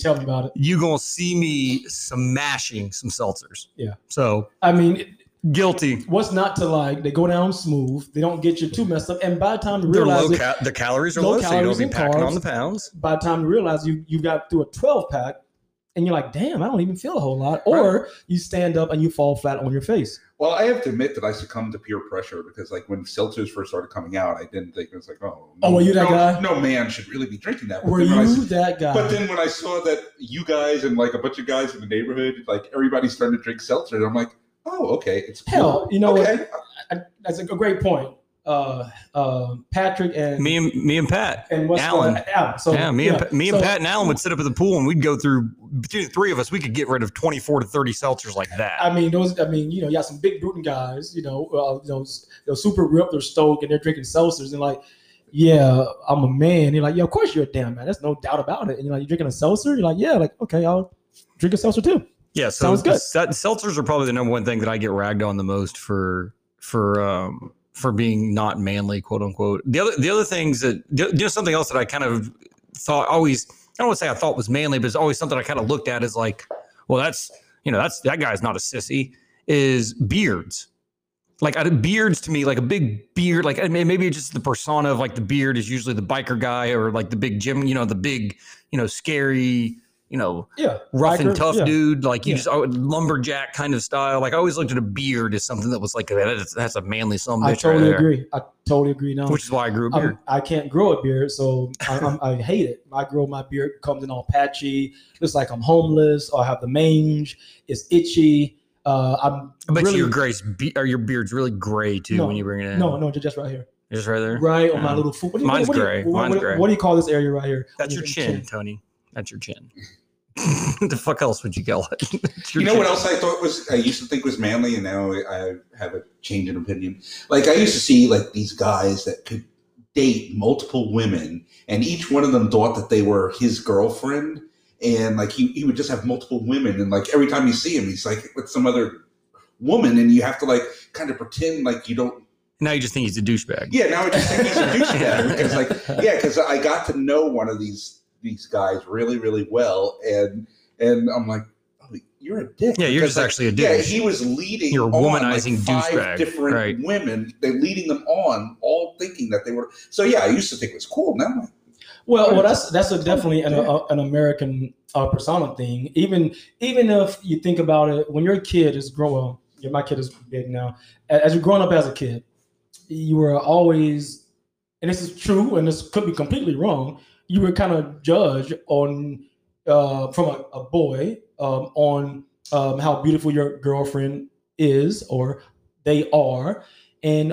Tell me about it. You're going to see me smashing some seltzers. Yeah. So, I mean, guilty. What's not to like? They go down smooth. They don't get you too messed up. And by the time you realize the calories are low, so you don't be packing on the pounds. By the time you realize you got through a 12-pack, and you're like, damn, I don't even feel a whole lot. Or you stand up and you fall flat on your face. Well, I have to admit that I succumbed to peer pressure because, like, when seltzers first started coming out, I didn't think it was like, were you that guy? No man should really be drinking that. Were you that guy? But then when I saw that you guys and like a bunch of guys in the neighborhood, like everybody's starting to drink seltzer, and I'm like, oh, okay, it's cool. You know what? Okay. That's a great point. Patrick and me and Pat and Alan. So, yeah, me and Pat and Alan would sit up at the pool and we'd go through, between the three of us, we could get rid of 24 to 30 seltzers like that. I mean, you got some big booting guys, they're super ripped, they're stoked, and they're drinking seltzers and like, yeah, I'm a man. You're like, yeah, of course you're a damn man. That's no doubt about it. And you're like, you're drinking a seltzer. You're like, yeah, like okay, I'll drink a seltzer too. Yeah, so sounds good. Seltzers are probably the number one thing that I get ragged on the most for being not manly, quote unquote. The other things that, something else that I kind of thought always, I don't want to say I thought was manly, but it's always something I kind of looked at as like, well, that's that guy's not a sissy, is beards. Like beards to me, like a big beard, like I mean, maybe it's just the persona of like the beard is usually the biker guy or like the big gym, the big, scary, rough and tough dude, like just lumberjack kind of style. Like I always looked at a beard as something that was like, that's a manly son of a bitch. I totally agree. Now, which is why I grew a beard. I can't grow a beard, so I hate it. I grow my beard, comes in all patchy, looks like I'm homeless or I have the mange. It's itchy. Your beard's really gray too when you bring it in. No, just right here. Just right there. Right on my little foot. Mine's gray. What do you call this area right here? That's your chin, Tony. At your chin. What the fuck else would you yell at? What else I used to think was manly, and now I have a change in opinion. Like I used to see like these guys that could date multiple women, and each one of them thought that they were his girlfriend, and like he would just have multiple women, and like every time you see him, he's like with some other woman, and you have to like kind of pretend like you don't. Now you just think he's a douchebag. Yeah, now I just think he's a douchebag because I got to know one of these guys really, really well, and I'm like, you're a dick. Yeah, you're just actually a dick. Yeah, he was leading. You're a womanizing on, like, five douchebag. Different right. women. They're leading them on, all thinking that they were. So yeah, I used to think it was cool. Now, like, well, that's a definitely an American persona thing. Even if you think about it, when you're a kid, is growing. Yeah, my kid is big now. As you're growing up as a kid, you were always, and this is true, and this could be completely wrong. You were kind of judged on from a boy on how beautiful your girlfriend is or they are, and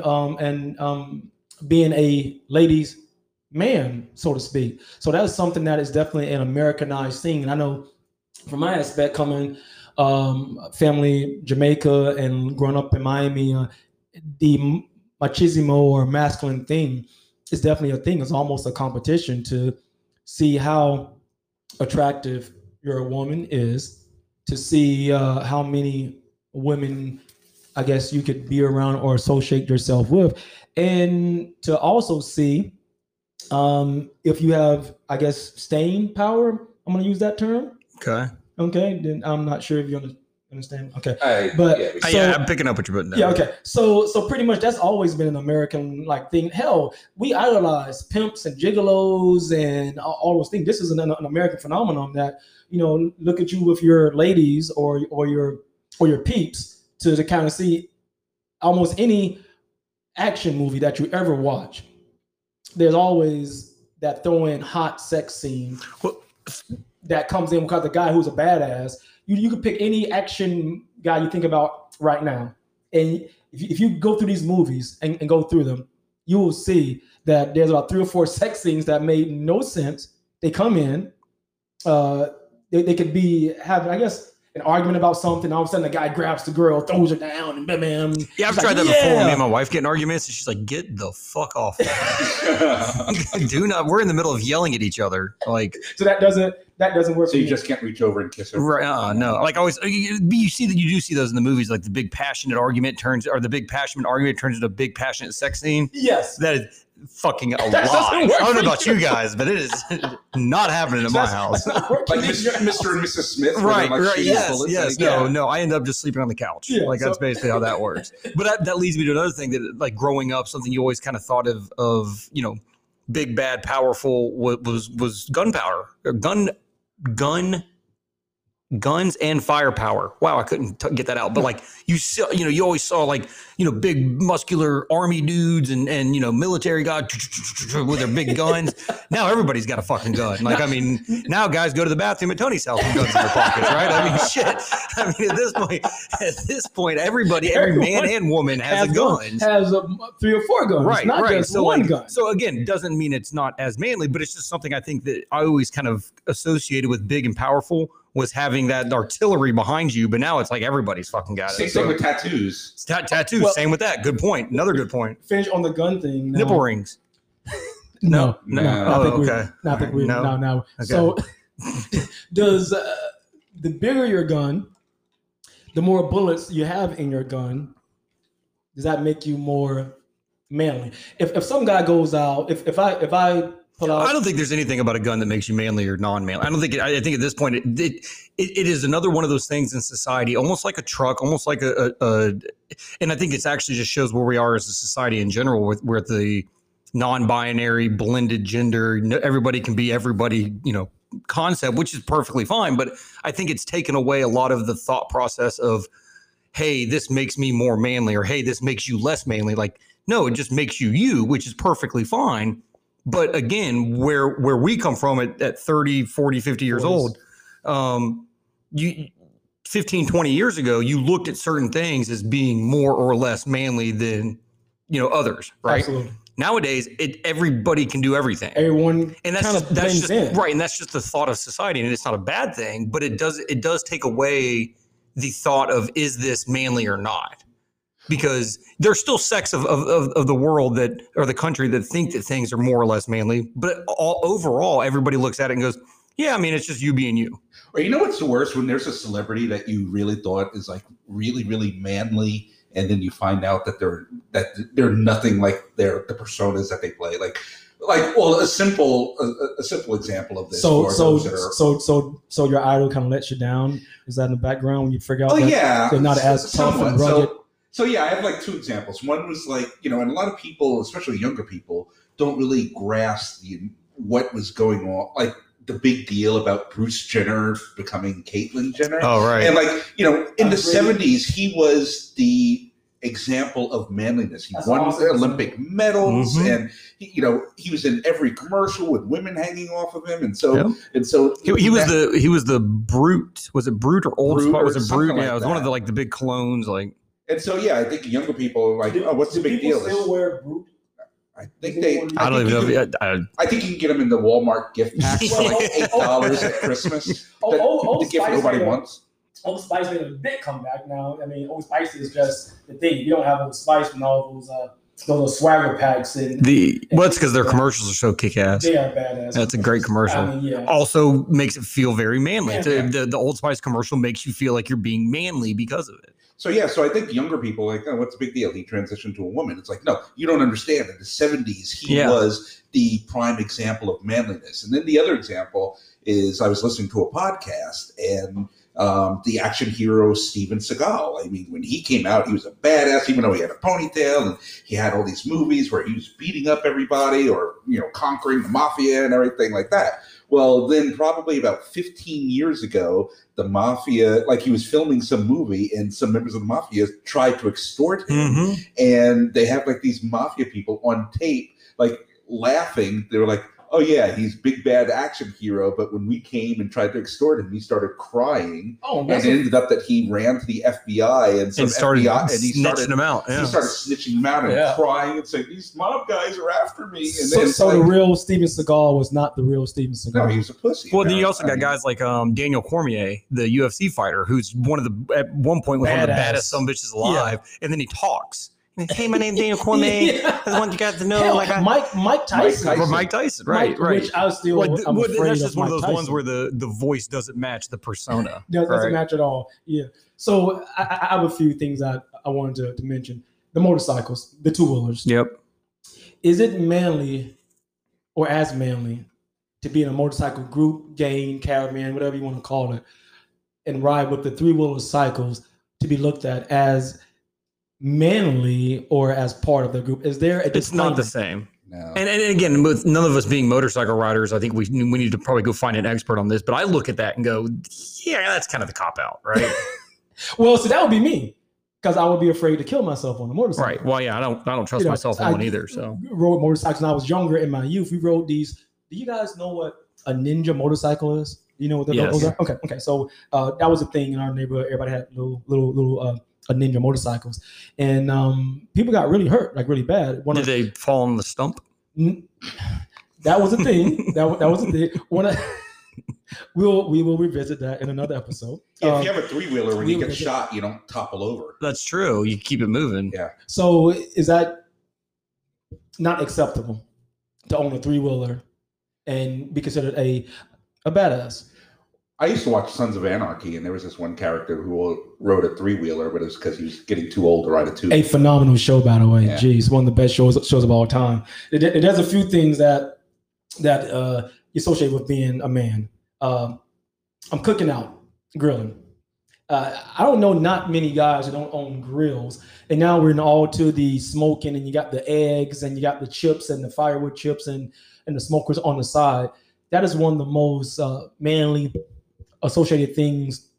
being a ladies' man, so to speak. So that is something that is definitely an Americanized thing. And I know from my aspect, coming family Jamaica and growing up in Miami, the machismo or masculine thing is definitely a thing. It's almost a competition to see how attractive your woman is, to see how many women, I guess, you could be around or associate yourself with, and to also see if you have, I guess, staying power. I'm going to use that term. Okay, then I'm not sure if you understand. Okay, I'm picking up what you're putting down. Yeah, okay. So pretty much that's always been an American like thing. Hell, we idolize pimps and gigolos and all those things. This is an American phenomenon that, you know, look at you with your ladies or your peeps to kind of see almost any action movie that you ever watch. There's always that throw-in hot sex scene. Well, that comes in because the guy who's a badass, you could pick any action guy you think about right now. And if you go through these movies and go through them, you will see that there's about 3 or 4 sex scenes that made no sense. They come in, they could be having, I guess, an argument about something. All of a sudden the guy grabs the girl, throws her down, and bam, bam. Yeah, I've tried that before. Me and my wife get in arguments, and she's like, "Get the fuck off!" Do not. We're in the middle of yelling at each other. Like, so that doesn't work. So you just can't reach over and kiss her. Right? No. Like always, you do see those in the movies. Like the big passionate argument turns into a big passionate sex scene. Yes, that is fucking a lot. I don't know about you guys, but it is not happening in my house. Like Mr. and Mrs. Smith, right? Like right. Yes. No. I end up just sleeping on the couch. Yeah, like that's basically how that works. But that leads me to another thing that, like, growing up, something you always kind of thought of, you know, big, bad, powerful was gunpowder, or guns and firepower. Wow, I couldn't get that out. But like you always saw, like, you know, big muscular army dudes and you know, military guys with their big guns. Now everybody's got a fucking gun. Like, I mean, now guys go to the bathroom at Tony's house with guns in their pockets, right? I mean, shit. I mean, at this point, every man and woman has a gun. Has 3 or 4 guns, right? It's not right. Just so one gun. So again, doesn't mean it's not as manly, but it's just something I think that I always kind of associated with big and powerful. Was having that artillery behind you, but now it's like everybody's fucking got it. Same with tattoos. It's tattoos. Well, same with that. Good point. Another good point. Finish on the gun thing. Now. Nipple rings. No. I think we're no. Okay. So does the bigger your gun, the more bullets you have in your gun, does that make you more manly? If some guy goes out, if I pull out. I don't think there's anything about a gun that makes you manly or non-manly. I don't think. I think at this point, it is another one of those things in society, almost like a truck, almost like a. And I think it actually just shows where we are as a society in general. We're at the non-binary, blended gender, everybody can be everybody, you know, concept, which is perfectly fine. But I think it's taken away a lot of the thought process of, hey, this makes me more manly, or hey, this makes you less manly. Like, no, it just makes you, which is perfectly fine. But again, where we come from at 30, 40, 50 years old, 15, 20 years ago, you looked at certain things as being more or less manly than, you know, others, right? Absolutely. Nowadays, everybody can do everything. Everyone, and that's just right, and that's just the thought of society, and it's not a bad thing, but it does take away the thought of, is this manly or not? Because there's still sects of the world that, or the country, that think that things are more or less manly, but overall, everybody looks at it and goes, yeah, I mean, it's just you being you. Or you know what's the worst? When there's a celebrity that you really thought is like really, really manly, and then you find out that they're nothing like the personas that they play. Like Like, well, a simple example of this. So your idol kind of lets you down. Is that in the background when you figure out? Oh, that yeah, they're not as tough and rugged. So yeah, I have like two examples. One was like, you know, and a lot of people, especially younger people, don't really grasp what was going on, like the big deal about Bruce Jenner becoming Caitlyn Jenner. Oh right, and like, you know, in the 70s, he was the example of manliness. He won Olympic medals, mm-hmm. and you know, he was in every commercial with women hanging off of him, and so he was the brute. Was it brute or old spot? Was it brute? Yeah, like it was one of the like the big clones, like. And so yeah, I think younger people are like, oh, what's the big deal? Still wear brute? I think they. I don't even know. I think you can get them in the Walmart gift pack for like $8 at Christmas. The gift nobody wants. Old Spice made a big comeback now. I mean, Old Spice is just the thing. You don't have Old Spice and all those swagger packs. It's because their commercials are so kick-ass. They are badass. That's a great commercial. I mean, yeah. Also makes it feel very manly. Yeah, the Old Spice commercial makes you feel like you're being manly because of it. So, yeah, so I think younger people are like, oh, what's the big deal? He transitioned to a woman. It's like, no, you don't understand. In the 70s, he was the prime example of manliness. And then the other example is I was listening to a podcast and – the action hero Steven Seagal. I mean, when he came out, he was a badass, even though he had a ponytail, and he had all these movies where he was beating up everybody or, you know, conquering the mafia and everything like that. Well, then probably about 15 years ago, the mafia, like he was filming some movie and some members of the mafia tried to extort him, mm-hmm. and they have like these mafia people on tape, like laughing. They were like, oh yeah, he's big bad action hero, but when we came and tried to extort him, he started crying. Oh, and it ended up that he ran to the FBI and he started snitching him out. Yeah. He started snitching him out and crying and saying, "These mob guys are after me." And so the real Steven Seagal was not the real Steven Seagal. No, he was a pussy. Well, then you also got guys like Daniel Cormier, the UFC fighter, who's at one point was one of the baddest sumbitches alive, and then he talks. Hey, my name's Daniel Cormier. I want you guys to know, Mike Tyson, right? Which I was still that's just one of those ones where the voice doesn't match the persona. Doesn't match at all. Yeah. So I have a few things I wanted to mention. The motorcycles, the two wheelers. Yep. Is it manly, or as manly, to be in a motorcycle group, gang, caravan, whatever you want to call it, and ride with the three wheeler cycles to be looked at as manly or as part of the group? Is there it's not the same. No. And again, with none of us being motorcycle riders, I think we need to probably go find an expert on this, but I look at that and go, yeah, that's kind of the cop out, right? Well, so that would be me, because I would be afraid to kill myself on a motorcycle. Right. Well, yeah, I don't trust myself on one either. So rode motorcycles when I was younger in my youth. We rode these. Do you guys know what a ninja motorcycle is? You know what those are? Okay. So that was a thing in our neighborhood. Everybody had little ninja motorcycles, and people got really hurt, like really bad. Did they fall on the stump? That was a thing. that was a thing. We will revisit that in another episode. Yeah, if you have a three-wheeler, when you get shot, you don't topple over. That's true. You keep it moving. Yeah. So is that not acceptable to own a three-wheeler and be considered a badass? I used to watch Sons of Anarchy, and there was this one character who rode a three-wheeler, but it was because he was getting too old to ride a two-wheeler. A phenomenal show, by the way. Yeah. Jeez, one of the best shows of all time. There's a few things that you associate with being a man. I'm cooking out, grilling. I don't know not many guys who don't own grills, and now we're all to the smoking, and you got the eggs, and you got the chips, and the firewood chips, and the smokers on the side. That is one of the most manly associated things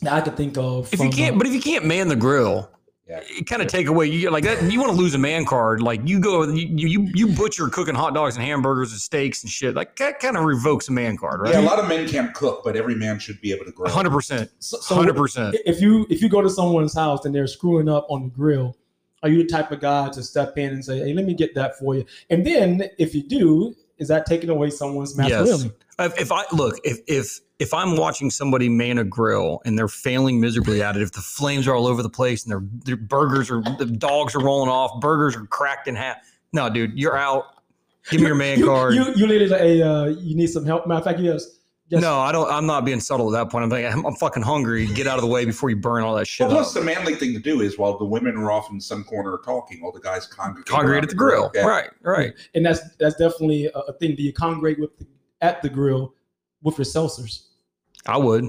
that I could think of. If you can't man the grill, it kind of take away. You like that. You want to lose a man card. Like you go, you butcher cooking hot dogs and hamburgers and steaks and shit. Like that kind of revokes a man card, right? Yeah, a lot of men can't cook, but every man should be able to grill. 100%. 100%. If you go to someone's house and they're screwing up on the grill, are you the type of guy to step in and say, "Hey, let me get that for you"? And then if you do, is that taking away someone's masculinity? Yes. If I'm watching somebody man a grill and they're failing miserably at it, if the flames are all over the place and their the dogs are rolling off, burgers are cracked in half. No, dude, you're out. Give me your man card. You needed you need some help. Matter of fact, yes. Yes. No, I don't. I'm not being subtle at that point. I'm like, I'm fucking hungry. Get out of the way before you burn all that shit. Well, plus, the manly thing to do is while the women are off in some corner talking, all the guys congregate at the grill. Yeah. Right, right. And that's definitely a thing. Do you congregate at the grill with your seltzers? I would.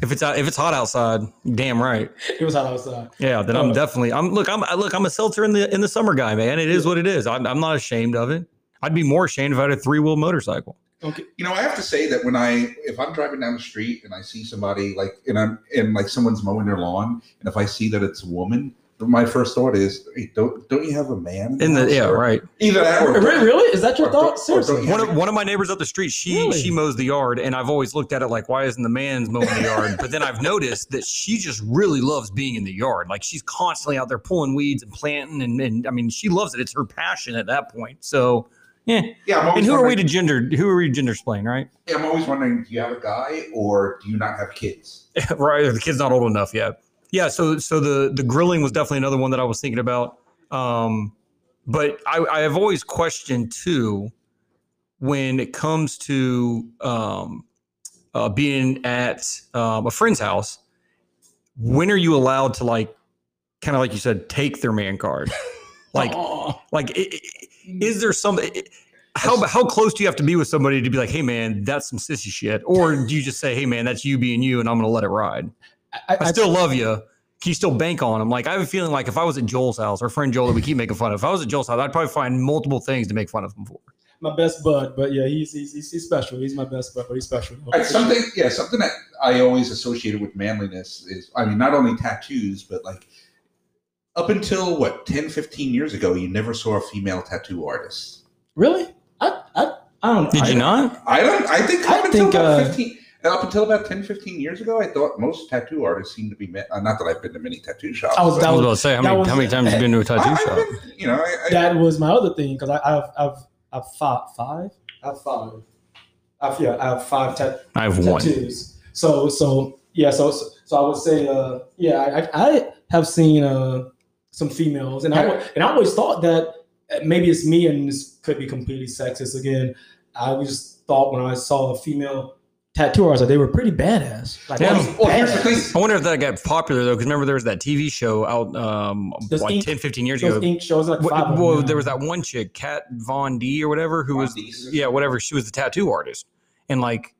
If it's hot outside, damn right. It was hot outside. Yeah, then I'm definitely. I'm a seltzer in the summer guy, man. It is what it is. I'm not ashamed of it. I'd be more ashamed if I had a 3-wheel motorcycle. Okay. You know, I have to say that if I'm driving down the street and I see somebody and someone's mowing their lawn, and if I see that it's a woman, my first thought is, hey, don't you have a man in the, yeah, right. Either that or really? Is that your thought? Seriously. One of my neighbors up the street, she mows the yard, and I've always looked at it like, why isn't the man's mowing the yard? But then I've noticed that she just really loves being in the yard. Like, she's constantly out there pulling weeds and planting, and I mean, she loves it. It's her passion at that point. So Yeah. And who are we gender-splaining, right? Yeah, I'm always wondering, do you have a guy or do you not have kids? Right, the kid's not old enough yet. Yeah, so the grilling was definitely another one that I was thinking about. But I have always questioned too when it comes to being at a friend's house. When are you allowed to, like, kind of like you said, take their man card? Is there something? How close do you have to be with somebody to be like, hey man, that's some sissy shit? Or do you just say, hey man, that's you being you, and I'm gonna let it ride? I still love you. Can you still bank on him? Like, I have a feeling like if I was at Joel's house, our friend Joel that we keep making fun of, if I was at Joel's house, I'd probably find multiple things to make fun of him for. My best bud, but yeah, he's special. He's my best bud, but he's special. Okay. Something that I always associated with manliness is, I mean, not only tattoos, but like, up until, 10, 15 years ago, you never saw a female tattoo artist. Really? I don't know. Did you not? Up until about 10, 15 years ago, I thought most tattoo artists seemed to be men. Not that I've been to many tattoo shops. I was about to say, how many times have you been to a tattoo shop? That was my other thing, because I've five? I have five. I have five tattoos. One. So I would say, I have seen... some females, and I always thought that maybe it's me, and this could be completely sexist again. I just thought when I saw a female tattoo artist, they were pretty badass. Like, badass. I wonder if that got popular though, because remember there was that TV show out 10, 15 years ago. Ink shows like there was that one chick, Kat Von D or whatever, who was whatever. She was the tattoo artist, and like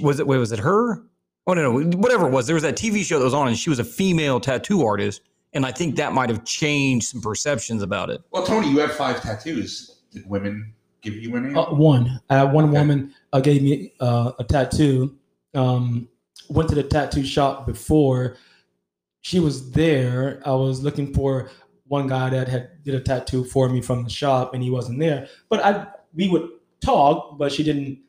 was it her? Oh no, whatever it was. There was that TV show that was on, and she was a female tattoo artist. And I think that might have changed some perceptions about it. Well, Tony, you have 5 tattoos. Did women give you any? One. Woman gave me a tattoo. Went to the tattoo shop before she was there. I was looking for one guy that did a tattoo for me from the shop, and he wasn't there. But we would talk, but she didn't.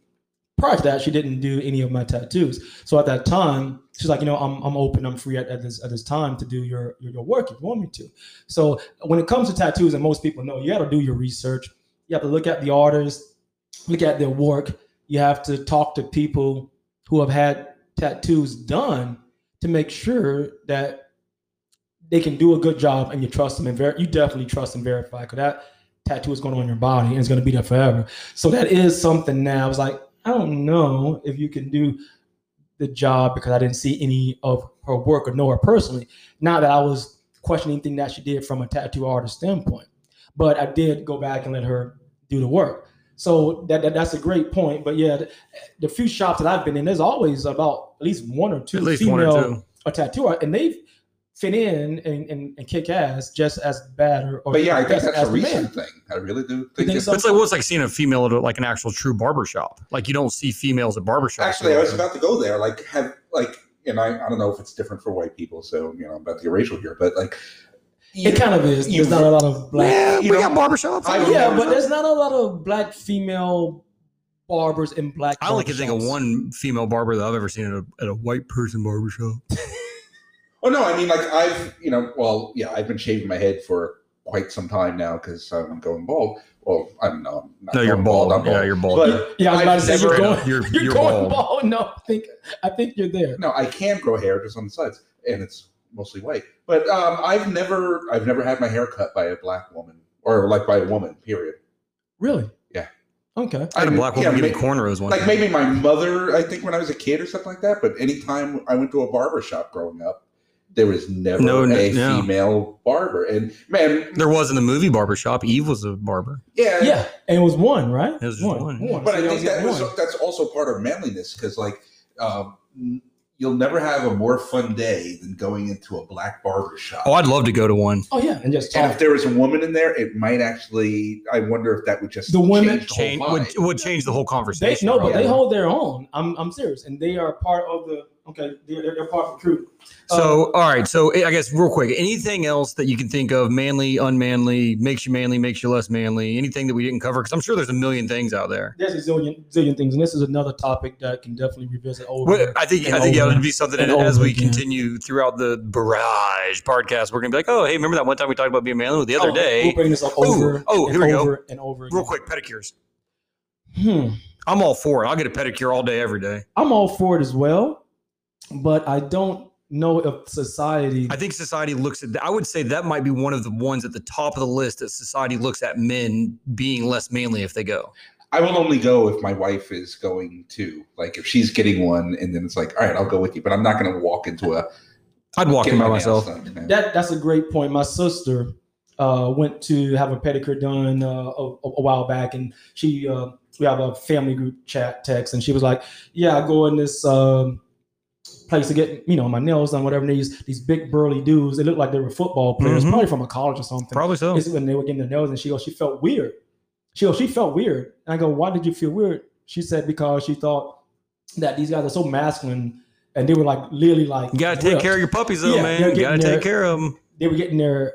Prior to that, she didn't do any of my tattoos. So at that time, she's like, I'm open, I'm free at this time to do your work if you want me to. So when it comes to tattoos, and most people know, you got to do your research. You have to look at the artist, look at their work. You have to talk to people who have had tattoos done to make sure that they can do a good job, and you trust them and you definitely trust and verify, because that tattoo is going on your body and it's going to be there forever. So that is something now. It's like, I don't know if you can do the job, because I didn't see any of her work or know her personally. Not that I was questioning anything that she did from a tattoo artist standpoint, but I did go back and let her do the work. So that's a great point. But yeah, the few shops that I've been in, there's always about at least one or two female or tattoo artists, and they've fit in and kick ass just as bad or but yeah, I think that's a recent thing. I really do think so. It's like it's like seeing a female at like an actual true barbershop. Like, you don't see females at barbershops. Actually, I was about to go there. Like, and I don't know if it's different for white people, so I'm about to get racial here, but like, it kind of is. There's not a lot of black. Yeah, we got barbershops. Yeah, but there's not a lot of black female barbers in black. I only can think of one female barber that I've ever seen at a white person barbershop. Oh, no, I mean, like, I've been shaving my head for quite some time now because I'm going bald. Well, I'm not. No, you're bald. I'm bald. Yeah, you're bald. But yeah, I was about to say, you're going bald. No, I think you're there. No, I can grow hair just on the sides, and it's mostly white. But I've never had my hair cut by a black woman, or like by a woman, period. Really? Yeah. Okay. I had a black woman give me cornrows one time. Like maybe my mother, I think, when I was a kid or something like that. But anytime I went to a barber shop growing up, there was never a female barber. And man, there was in the movie Barbershop. Eve was a barber. Yeah. Yeah. And it was one, right? It was just one. But so I think that's also part of manliness, because like you'll never have a more fun day than going into a black barbershop. Oh, I'd love to go to one. Oh, yeah. And just talk. And if there was a woman in there, it might actually, I wonder if that would just change the whole conversation. They hold their own. I'm serious. And they are part of the. Okay, they're part of the truth. So, all right. So, I guess real quick, anything else that you can think of, manly, unmanly, makes you manly, makes you less manly, anything that we didn't cover? Because I'm sure there's a million things out there. There's a zillion things. And this is another topic that can definitely revisit over. Well, I think that would be something as we continue throughout the Barrage podcast. We're going to be like, oh, hey, remember that one time we talked about being manly the other day? We'll bring this up over and over again. Real quick, pedicures. I'm all for it. I'll get a pedicure all day, every day. I'm all for it as well. But I don't know if society... I think society looks at... I would say that might be one of the ones at the top of the list that society looks at men being less manly if they go. I will only go if my wife is going too. Like if she's getting one and then it's like, all right, I'll go with you. But I'm not going to walk into a... I'd walk in by myself. That's a great point. My sister went to have a pedicure done a while back, and she we have a family group chat text, and she was like, yeah, I go in this... place to get, my nails done, whatever. These big burly dudes, they looked like they were football players, probably from a college or something. Probably so. This is when they were getting their nails, and she goes, she felt weird. And I go, why did you feel weird? She said, because she thought that these guys are so masculine, and they were like, literally like, you gotta take care of your puppies though, man. You gotta take care of them. They were getting their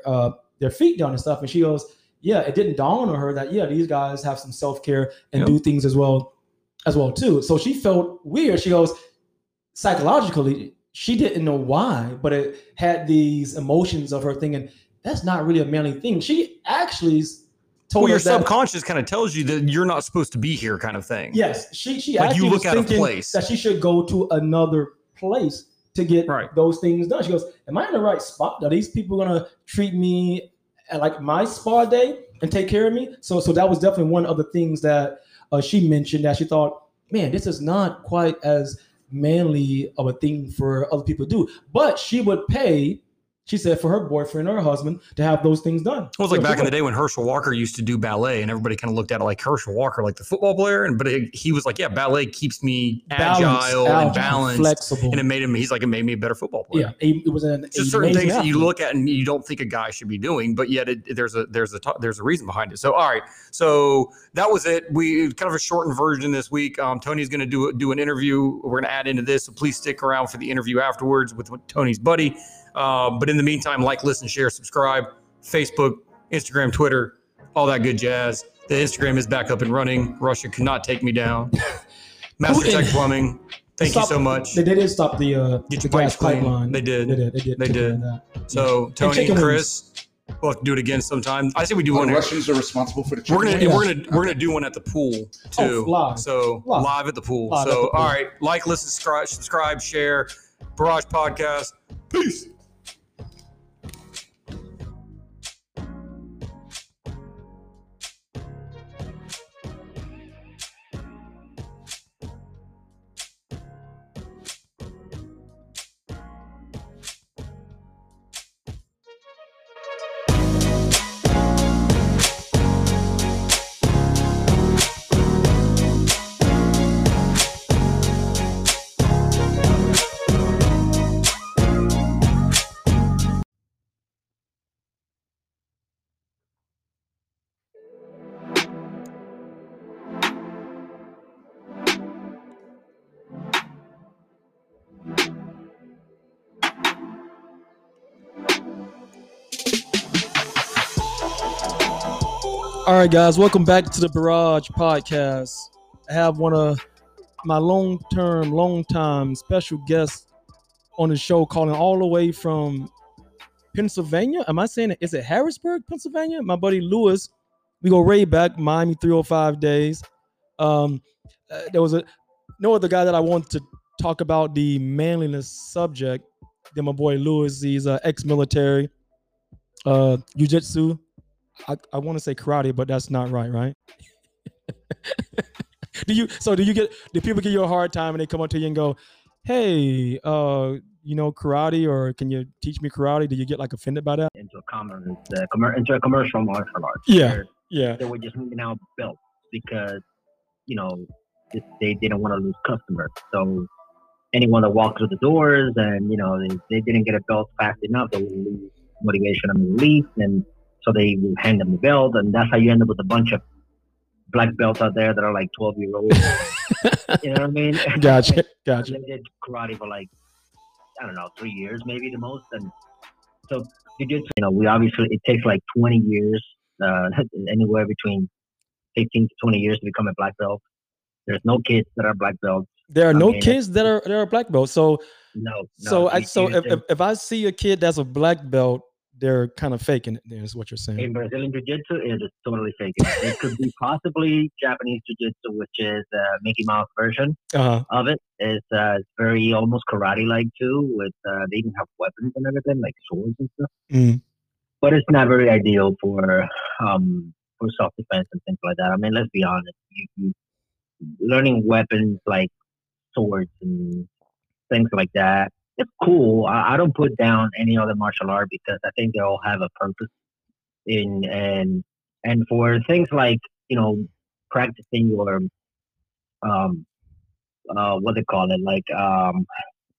feet done and stuff. And she goes, yeah, it didn't dawn on her that, these guys have some self-care and do things as well too. So she felt weird. She goes, psychologically, she didn't know why, but it had these emotions of her thinking that's not really a manly thing. She actually told her your subconscious kind of tells you that you're not supposed to be here, kind of thing. Yes, she like actually was thinking that she should go to another place to get those things done. She goes, "Am I in the right spot? Are these people gonna treat me at like my spa day and take care of me?" So that was definitely one of the things that she mentioned that she thought, "Man, this is not quite as manly of a thing for other people to do," but she would pay, she said, for her boyfriend or her husband to have those things done. It was like back in the day when Herschel Walker used to do ballet, and everybody kind of looked at it like Herschel Walker, like the football player, but he was like, yeah, ballet keeps me agile and balanced, flexible, and it made me a better football player. Yeah, it was just certain things that you look at and you don't think a guy should be doing, but yet there's a reason behind it. So all right, so that was it. We kind of a shortened version this week. Tony's going to do an interview. We're going to add into this, so please stick around for the interview afterwards with Tony's buddy. But in the meantime, like, listen, share, subscribe, Facebook, Instagram, Twitter, all that good jazz. The Instagram is back up and running. Russia cannot take me down. Master Tech Plumbing, thank you so much. They did stop the gas pipeline. They did. So Tony, Chris, we'll have to do it again sometime. I say we do one. Russians are responsible for the chicken. We're gonna do one at the pool too. Live at the pool. So all right, like, listen, subscribe, share, Barrage Podcast. Peace. All right, guys, welcome back to the Barrage Podcast. I have one of my long-time special guests on the show calling all the way from Pennsylvania. Am I saying it? Is it Harrisburg, Pennsylvania? My buddy Lewis. We go way back, Miami 305 days. There was no other guy that I wanted to talk about the manliness subject than my boy Lewis. He's ex-military, Jiu Jitsu. I want to say karate, but that's not right? Do people give you a hard time and they come up to you and go, hey, you know karate, or can you teach me karate? Do you get like offended by that? Into a commercial martial arts. Yeah, yeah. They were just moving out belts because, you know, they don't want to lose customers. So anyone that walked through the doors and, you know, they didn't get a belt fast enough, they would lose motivation and belief, and so they would hand them the belt, and that's how you end up with a bunch of black belts out there that are like 12-year-olds. You know what I mean? Gotcha. They did karate for like, I don't know, 3 years maybe the most. And so you did, you know, we obviously, it takes like 20 years, anywhere between 15 to 20 years to become a black belt. There's no kids that are black belts. There are kids that are black belts. So no. So if I see a kid that's a black belt, they're kind of faking it, is what you're saying. In Brazilian Jiu-Jitsu, it is totally faking it. It could be possibly Japanese Jiu-Jitsu, which is Mickey Mouse version of it. It's very almost karate-like too. With they even have weapons and everything, like swords and stuff. Mm. But it's not very ideal for self-defense and things like that. I mean, let's be honest. You learning weapons like swords and things like that, it's cool. I don't put down any other martial art because I think they all have a purpose in, and for things like, you know, practicing your what they call it, like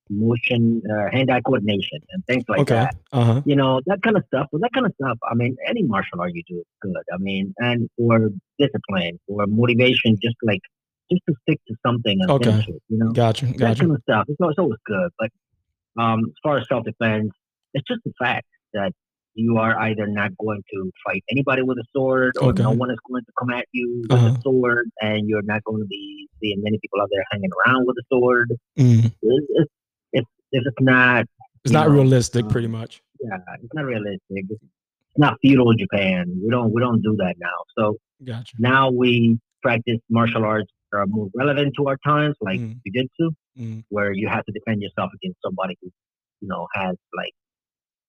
motion, hand-eye coordination and things like that. Uh-huh. You know, that kind of stuff. Well, that kind of stuff, I mean, any martial art you do is good. I mean, and for discipline, for motivation, just to stick to something and finish it, you know? Gotcha. That kind of stuff. It's always good. But as far as self-defense, it's just the fact that you are either not going to fight anybody with a sword, or no one is going to come at you with a sword, and you're not going to be seeing many people out there hanging around with a sword. Mm. It's not realistic, pretty much. Yeah, it's not realistic. It's not feudal Japan. We don't do that now. So now we practice martial arts that are more relevant to our times, like Jiu-Jitsu, where you have to defend yourself against somebody who, you know, has like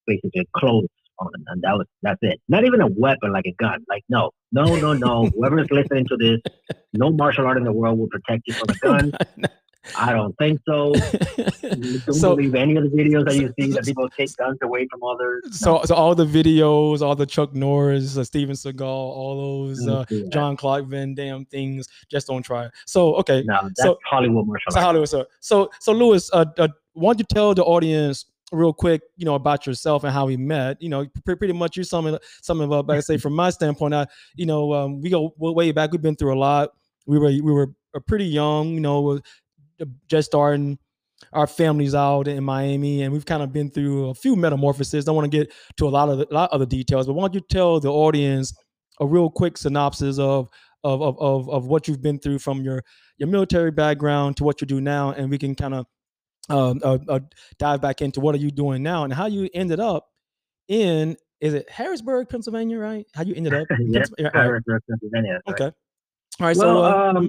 basically clothes on, and that's it. Not even a weapon, like a gun. Like no. Whoever is listening to this, no martial art in the world will protect you from a gun. I don't think so. Don't believe any of the videos that you see that people take guns away from others. No. So all the videos, all the Chuck Norris, Steven Seagal, all those John Clark Van Damme things, just don't try it. So, okay. No, that's Hollywood martial arts. Hollywood, so Lewis, why don't you tell the audience real quick, you know, about yourself and how we met. You know, pretty much you're something about, like I say, from my standpoint, we go way back. We've been through a lot. We were pretty young, you know, just starting our families out in Miami, and we've kind of been through a few metamorphoses. Don't want to get to a lot of the details, but why don't you tell the audience a real quick synopsis of what you've been through, from your military background to what you do now, and we can kind of dive back into what are you doing now and how you ended up in, is it Harrisburg, Pennsylvania, right? How you ended up in Harrisburg, Pennsylvania. Right. Okay. All right. Well, so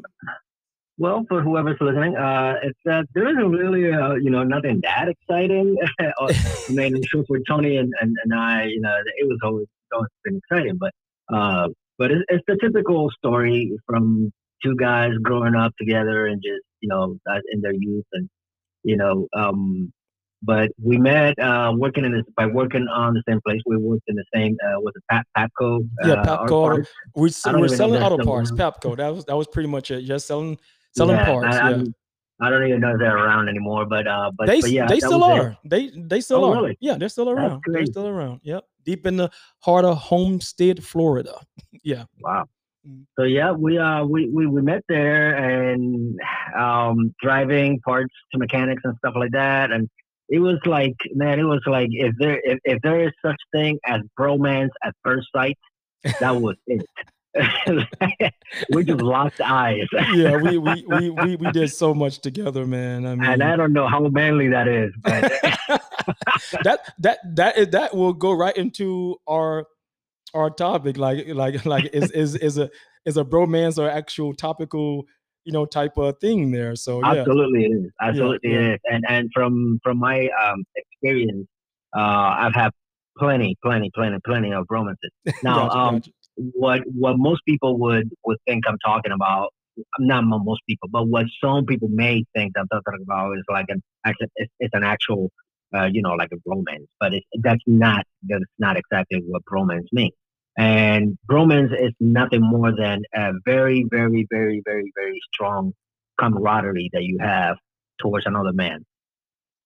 well, for whoever's listening, it's that there isn't really, you know, nothing that exciting. I mean, for Tony and I, you know, it was always been exciting, but it's the typical story from two guys growing up together and just, you know, in their youth, and you know, but we met working on the same place. We worked in the same with the Papco. Yeah, Papco. We're selling auto parts. Papco. That was pretty much it. Just selling. Selling parts. I don't even know if they're around anymore, but yeah, they still are. They still are. Really? Yeah, they're still around. They're still around. Yep, deep in the heart of Homestead, Florida. Yeah. Wow. So yeah, we met there, and driving parts to mechanics and stuff like that, and it was like, man, it was like if there is such thing as bromance at first sight, that was it. We just lost eyes. Yeah, we did so much together, man. I mean, and I don't know how manly that is, but that will go right into our topic. Like is a bromance or actual topical, you know, type of thing there. So yeah. Absolutely it is. Absolutely yeah. It is. And from my experience, I've had plenty of bromances. Now, gotcha. What most people would think I'm talking about not most people, but what some people may think that I'm talking about is like an actual, you know, like a bromance, but that's not exactly what bromance means. And bromance is nothing more than a very, very, very, very, very strong camaraderie that you have towards another man.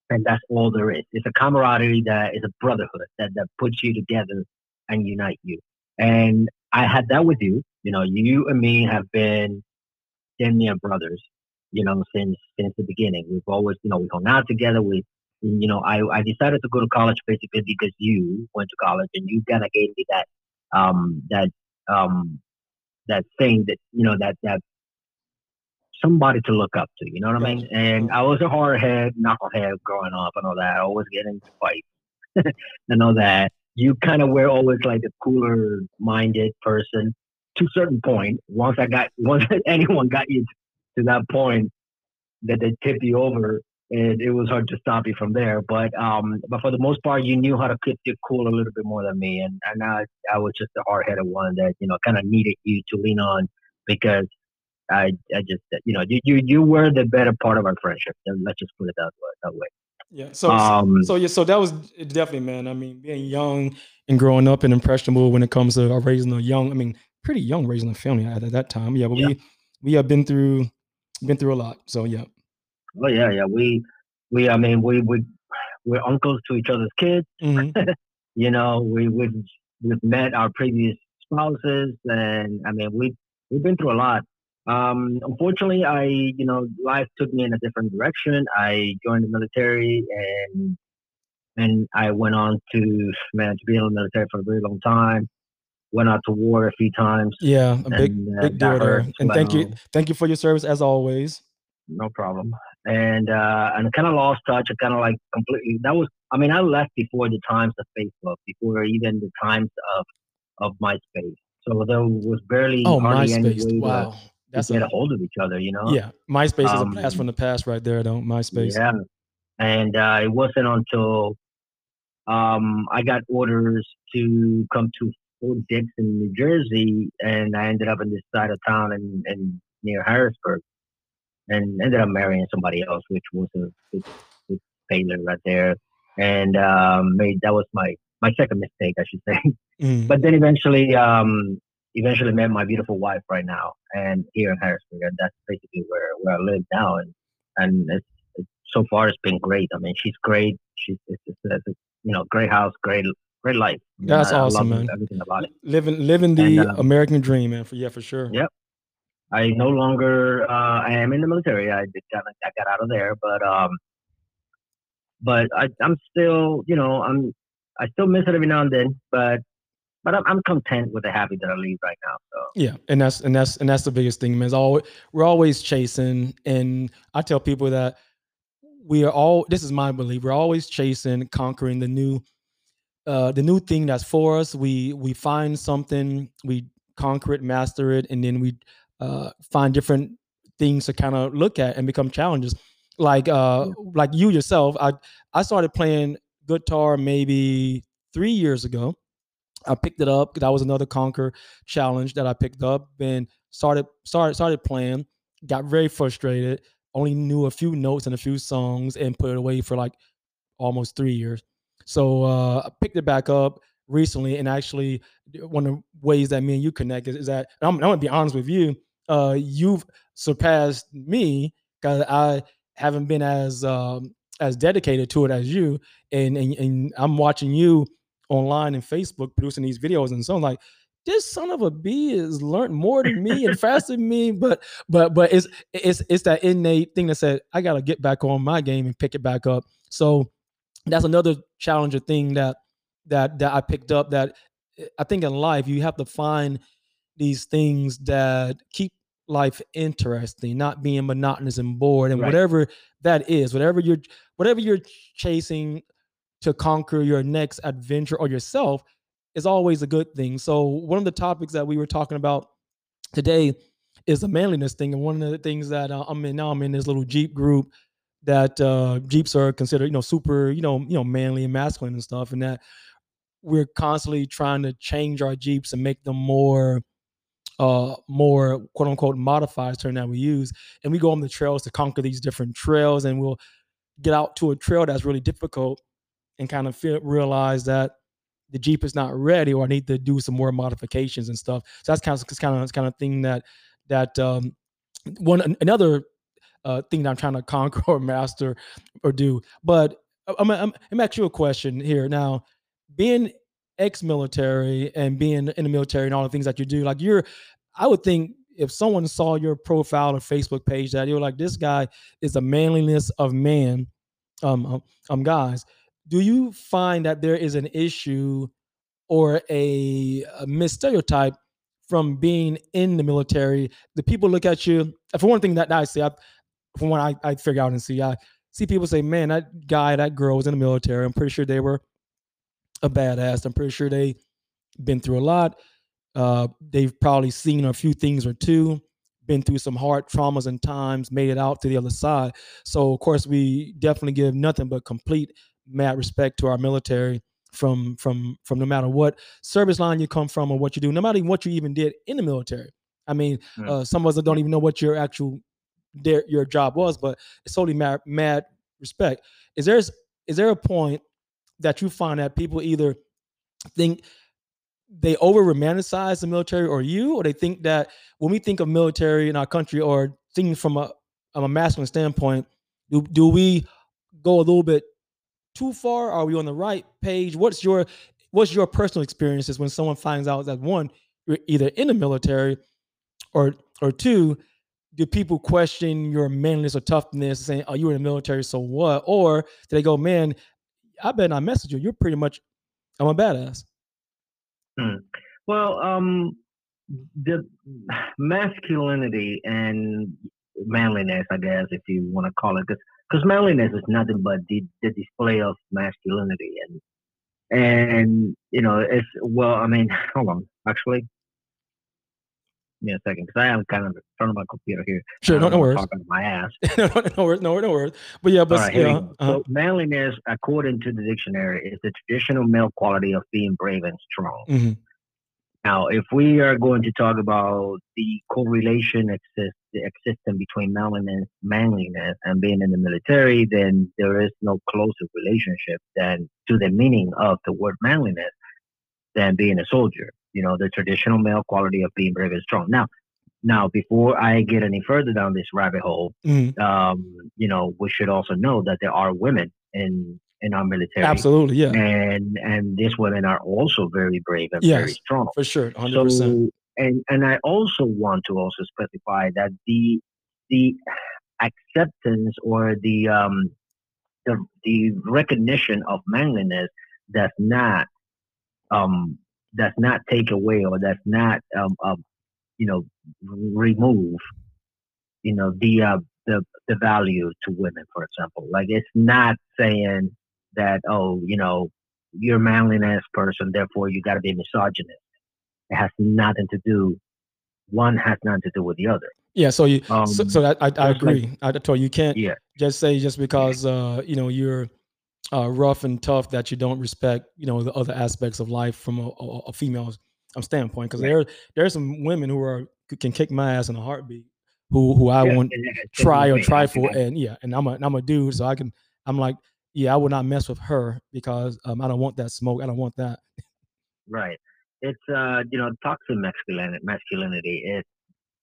And that's all there is. It's a camaraderie that is a brotherhood that puts you together and unite you. And I had that with you. You know, you and me have been damn near brothers, you know, since the beginning. We've always, you know, we hung out together. I decided to go to college basically because you went to college and you kind of gave me that thing that, you know, that somebody to look up to, you know what I mean? And I was a hardhead, knucklehead growing up and all that. I always get into fights and all that. You kind of were always like the cooler minded person to a certain point. Once anyone got you to that point that they tipped you over, it was hard to stop you from there. But for the most part, you knew how to keep it cool a little bit more than me. And I was just the hard-headed one that, you know, kind of needed you to lean on because I just, you know, you were the better part of our friendship. Let's just put it that way. Yeah. So that was definitely, man. I mean, being young and growing up and impressionable when it comes to raising a young, I mean, pretty young raising a family at that time. Yeah. But yeah. We have been through a lot. So, yeah. Oh yeah, yeah. We're uncles to each other's kids. Mm-hmm. You know, we've met our previous spouses, and I mean, we've been through a lot. Unfortunately, life took me in a different direction. I joined the military, and I went on to manage to be in the military for a very long time. Went out to war a few times. Yeah, a big deal there. And thank you for your service as always. No problem. And I kind of lost touch. I kind of like completely. I left before the times of Facebook, before even the times of MySpace. So there was barely hardly any way to get a hold of each other, you know? Yeah, MySpace is a blast from the past right there, though, MySpace. Yeah, and it wasn't until I got orders to come to Fort Dixon, New Jersey, and I ended up in this side of town and near Harrisburg, and ended up marrying somebody else, which was a failure right there. And that was my second mistake, I should say. Mm. But then eventually met my beautiful wife right now, and here in Harrisburg, and that's basically where I live now. And it's, so far it's been great. I mean, she's great. It's you know, great house, great life. That's awesome, man. Everything about it. Living the American dream, man. For sure. Yep. I no longer I am in the military. I got out of there, but I'm still, you know, I still miss it every now and then, but I'm content with the happy that I lead right now. So yeah, and that's the biggest thing, man. We're always chasing, and I tell people that this is my belief. We're always chasing, conquering the new thing that's for us. We find something, we conquer it, master it, and then we find different things to kind of look at and become challenges. Like you yourself, I started playing guitar maybe 3 years ago. I picked it up. That was another conquer challenge that I picked up and started playing. Got very frustrated. Only knew a few notes and a few songs and put it away for like almost 3 years. So I picked it back up recently, and actually one of the ways that me and you connect is that I'm gonna be honest with you. You've surpassed me because I haven't been as dedicated to it as you, and I'm watching you online and Facebook producing these videos, and so I'm like, this son of a bee has learned more than me and faster than me. But it's that innate thing that said I gotta get back on my game and pick it back up. So that's another challenge or thing that I picked up. That I think in life you have to find these things that keep life interesting, not being monotonous and bored, and right. Whatever that is, whatever you're chasing to conquer your next adventure or yourself is always a good thing. So one of the topics that we were talking about today is the manliness thing, and one of the things that I'm in now. I'm in this little Jeep group that Jeeps are considered, you know, super, you know, manly and masculine and stuff, and that we're constantly trying to change our Jeeps and make them more more quote unquote modified term that we use. And we go on the trails to conquer these different trails, and we'll get out to a trail that's really difficult and kind of realize that the Jeep is not ready, or I need to do some more modifications and stuff. So that's kind of thing that another thing that I'm trying to conquer or master or do. But I'm asking you a question here now. Being ex-military and being in the military and all the things that you do, like I would think if someone saw your profile or Facebook page that you're like, this guy is the manliness of man, guys. Do you find that there is an issue or a misstereotype from being in the military? The people look at you. For one thing that I see, I figure out and see, I see people say, man, that guy, that girl was in the military. I'm pretty sure they were a badass. I'm pretty sure they've been through a lot. They've probably seen a few things or two, been through some hard traumas and times, made it out to the other side. So, of course, we definitely give nothing but complete mad respect to our military from no matter what service line you come from or what you do, no matter what you even did in the military. I mean, yeah. Some of us don't even know what your actual your job was, but it's totally mad respect. Is there a point that you find that people either think they over-romanticize the military or you, or they think that when we think of military in our country or thinking from a masculine standpoint, do we go a little bit too far? Are we on the right page? What's your personal experiences when someone finds out that, one, you're either in the military, or two, do people question your manliness or toughness, saying, oh, you were in the military, so what? Or do they go, man, I bet I messaged you. You're pretty much, I'm a badass. Well, the masculinity and manliness, I guess, if you want to call it, because manliness is nothing but the display of masculinity, and you know, it's, well, I mean, hold on, actually, give me a second, because I am kind of in front of my computer here. Sure, no worries. Talking to my ass. No worries. But yeah, but right, yeah. So manliness, according to the dictionary, is the traditional male quality of being brave and strong. Mm-hmm. Now, if we are going to talk about the correlation existing between manliness and being in the military, then there is no closer relationship than to the meaning of the word manliness than being a soldier. You know, the traditional male quality of being brave and strong. Now, before I get any further down this rabbit hole, you know, we should also know that there are women in our military. Absolutely, yeah. And these women are also very brave and very strong. For sure, 100%. So, and I also want to also specify that the acceptance or the recognition of manliness does not take away or does not you know, remove, you know, the value to women, for example. Like, it's not saying that, oh, you know, you're a manliness person, therefore you got to be a misogynist. It has nothing to do. One has nothing to do with the other. Yeah. So you, so that I agree. Like, I told you, you can't just say just because you know, you're rough and tough that you don't respect, you know, the other aspects of life from a female standpoint. Because there's some women who can kick my ass in a heartbeat. Who I won't try or trifle, and I'm a dude, so I'm like, I will not mess with her because I don't want that smoke. I don't want that. Right. It's you know, toxic masculinity is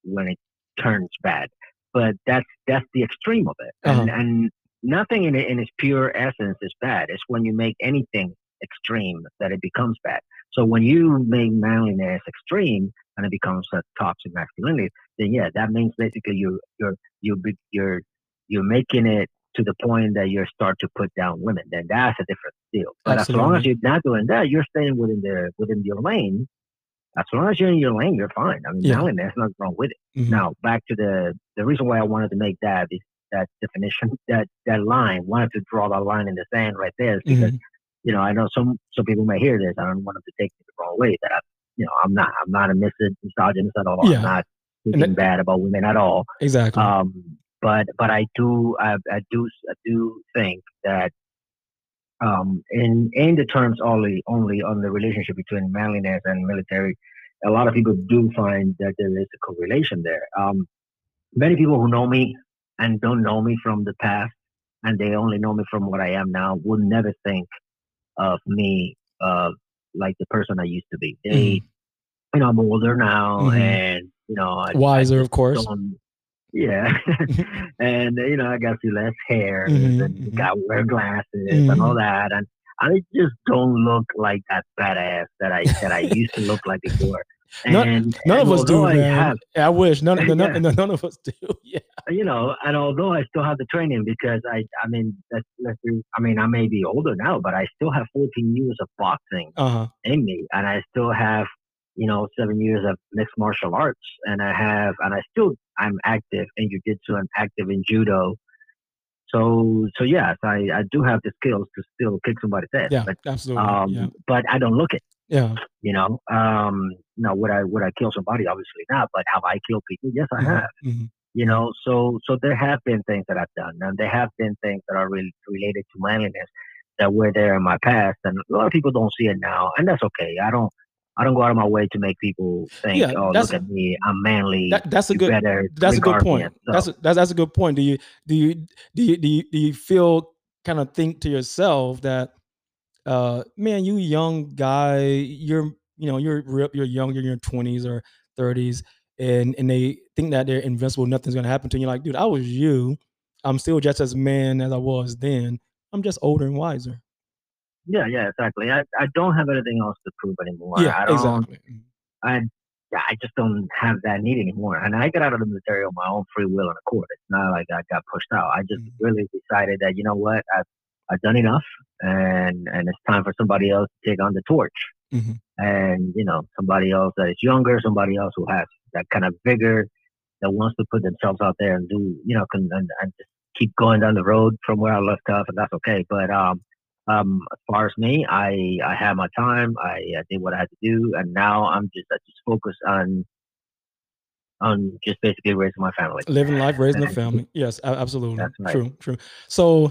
when it turns bad, but that's the extreme of it, and nothing in its pure essence is bad. It's when you make anything extreme that it becomes bad. So when you make manliness extreme and it becomes a toxic masculinity, then that means basically you're making it to the point that you start to put down women. Then that's a different deal. But Absolutely. As long as you're not doing that, you're staying within your lane. As long as you're in your lane, you're fine. I mean, manliness, nothing wrong with it. Mm-hmm. Now back to the reason why I wanted to make that is that definition, that line. Wanted to draw that line in the sand right there is because. Mm-hmm. You know, I know some people may hear this. I don't want them to take it the wrong way. That I'm not a misogynist at all. Yeah. I'm not thinking bad about women at all. Exactly. But I do think that in the terms only on the relationship between manliness and military a lot of people do find that there is a correlation there. Many people who know me and don't know me from the past, and they only know me from what I am now, would never think of me like the person I used to be. They, you know, I'm older now, and you know, wiser, of course. Yeah, and you know, I got a few less hair, and got to wear glasses and all that, and I just don't look like that badass that I used to look like before. And none of us do, man. I wish none of us do. Yeah, you know, and although I still have the training, because I mean, I may be older now, but I still have 14 years of boxing in me, and I still have, you know, 7 years of mixed martial arts, and I'm active in Jiu Jitsu and active in judo. So yes, I do have the skills to still kick somebody's ass. Yeah, but, absolutely. But I don't look it. Yeah. You know, now would I kill somebody? Obviously not. But have I killed people? Yes, I have. You know, so there have been things that I've done, and there have been things that are really related to manliness that were there in my past, and a lot of people don't see it now, and that's okay. I don't go out of my way to make people think, oh, look at me, I'm manly. That's a good point. So. That's a good point. Do you feel, kind of think to yourself that, man, you young guy, you're young, you're in your 20s or 30s, and they think that they're invincible, nothing's gonna happen to you. You're like, dude, I was you. I'm still just as man as I was then. I'm just older and wiser. Yeah, exactly. I don't have anything else to prove anymore. Yeah, I just don't have that need anymore. And I got out of the military on my own free will and accord. It's not like I got pushed out. I just really decided that, you know what, I've done enough, and it's time for somebody else to take on the torch. And, you know, somebody else that is younger, somebody else who has that kind of vigor, that wants to put themselves out there and do, you know, and just keep going down the road from where I left off, and that's okay. But, as far as me, I had my time. I did what I had to do, and now I just focus on just basically raising my family, living life, raising a family. Yes, absolutely, that's right. True. So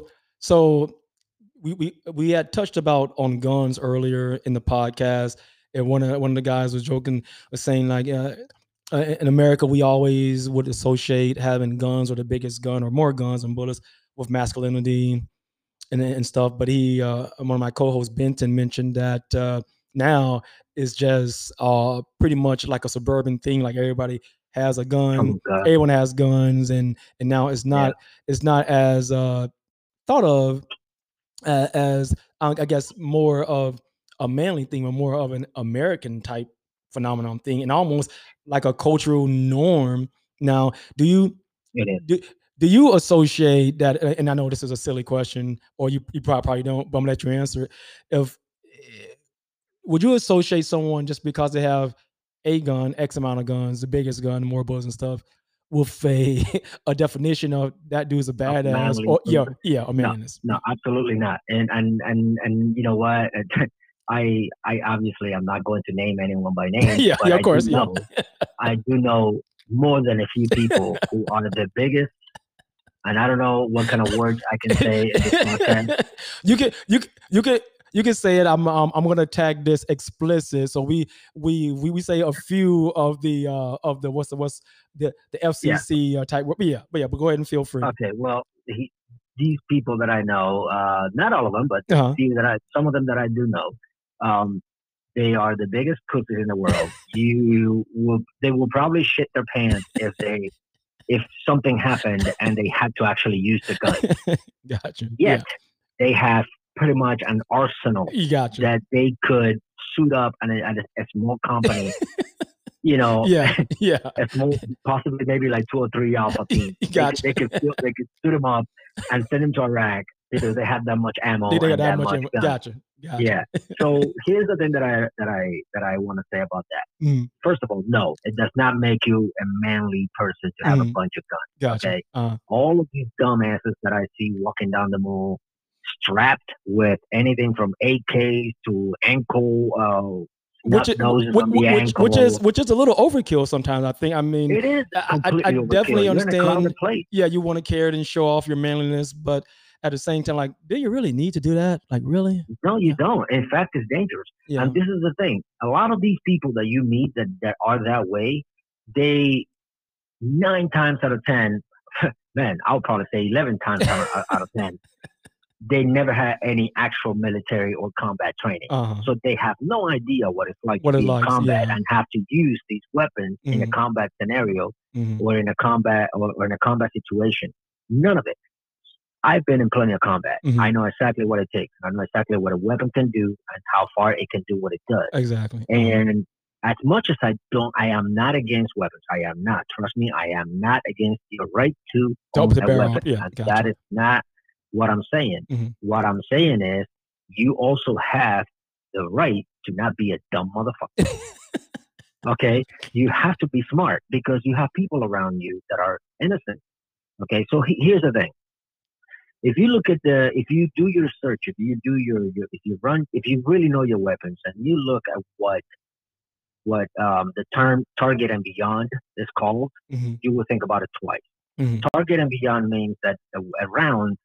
we had touched about on guns earlier in the podcast, and one of the guys was joking, was saying like, in America we always would associate having guns or the biggest gun or more guns and bullets with masculinity. And stuff, but he, one of my co-hosts, Benton, mentioned that now it's just pretty much like a suburban thing. Like everybody has a gun, everyone has guns, and now it's not it's not as thought of as, I guess, more of a manly thing, but more of an American type phenomenon thing, and almost like a cultural norm now. Do you associate that, and I know this is a silly question, or you probably don't, but I'm gonna let you answer it. Would you associate someone just because they have a gun, X amount of guns, the biggest gun, more bullets and stuff, with a definition of that dude's a badass? A manliness. No, absolutely not. And you know what? I obviously I'm not going to name anyone by name. But of course. I do know more than a few people who are the biggest. And I don't know what kind of words I can say. You can say it. I'm gonna tag this explicit. So we say a few of the what's the FCC type. But go ahead and feel free. Okay. Well, these people that I know, not all of them, but some of them that I do know, they are the biggest pussies in the world. They will probably shit their pants if they. If something happened and they had to actually use the gun. Gotcha. Yet they have pretty much an arsenal that they could suit up and a small company, you know, a small, possibly maybe like 2 or 3 alpha teams. They could suit them up and send them to Iraq because they had that much ammo. They had that much ammo. Gotcha. Yeah. So here's the thing that I want to say about that. First of all, no, it does not make you a manly person to have a bunch of guns. Gotcha. Okay. All of these dumbasses that I see walking down the mall, strapped with anything from AKs to ankle, which is a little overkill sometimes. I think. I mean, it is. I definitely understand. You want to carry it and show off your manliness, but at the same time, like, do you really need to do that? Like, really? No, you don't. In fact, it's dangerous. Yeah. And this is the thing. A lot of these people that you meet that are that way, they 9 times out of 10, man, I'll probably say 11 times out of 10, they never had any actual military or combat training. Uh-huh. So they have no idea what it's like to be in combat and have to use these weapons in a combat scenario or in a combat situation. None of it. I've been in plenty of combat. I know exactly what it takes. I know exactly what a weapon can do and how far it can do what it does. Exactly. And as much as I am not against weapons. I am not. Trust me, I am not against your right to own a weapon. Yeah, gotcha. That is not what I'm saying. What I'm saying is you also have the right to not be a dumb motherfucker. Okay? You have to be smart because you have people around you that are innocent. Okay? So here's the thing. If you look at if you do your search, if you do if you really know your weapons and you look at what the term Target and Beyond is called, you will think about it twice. Target and Beyond means that a round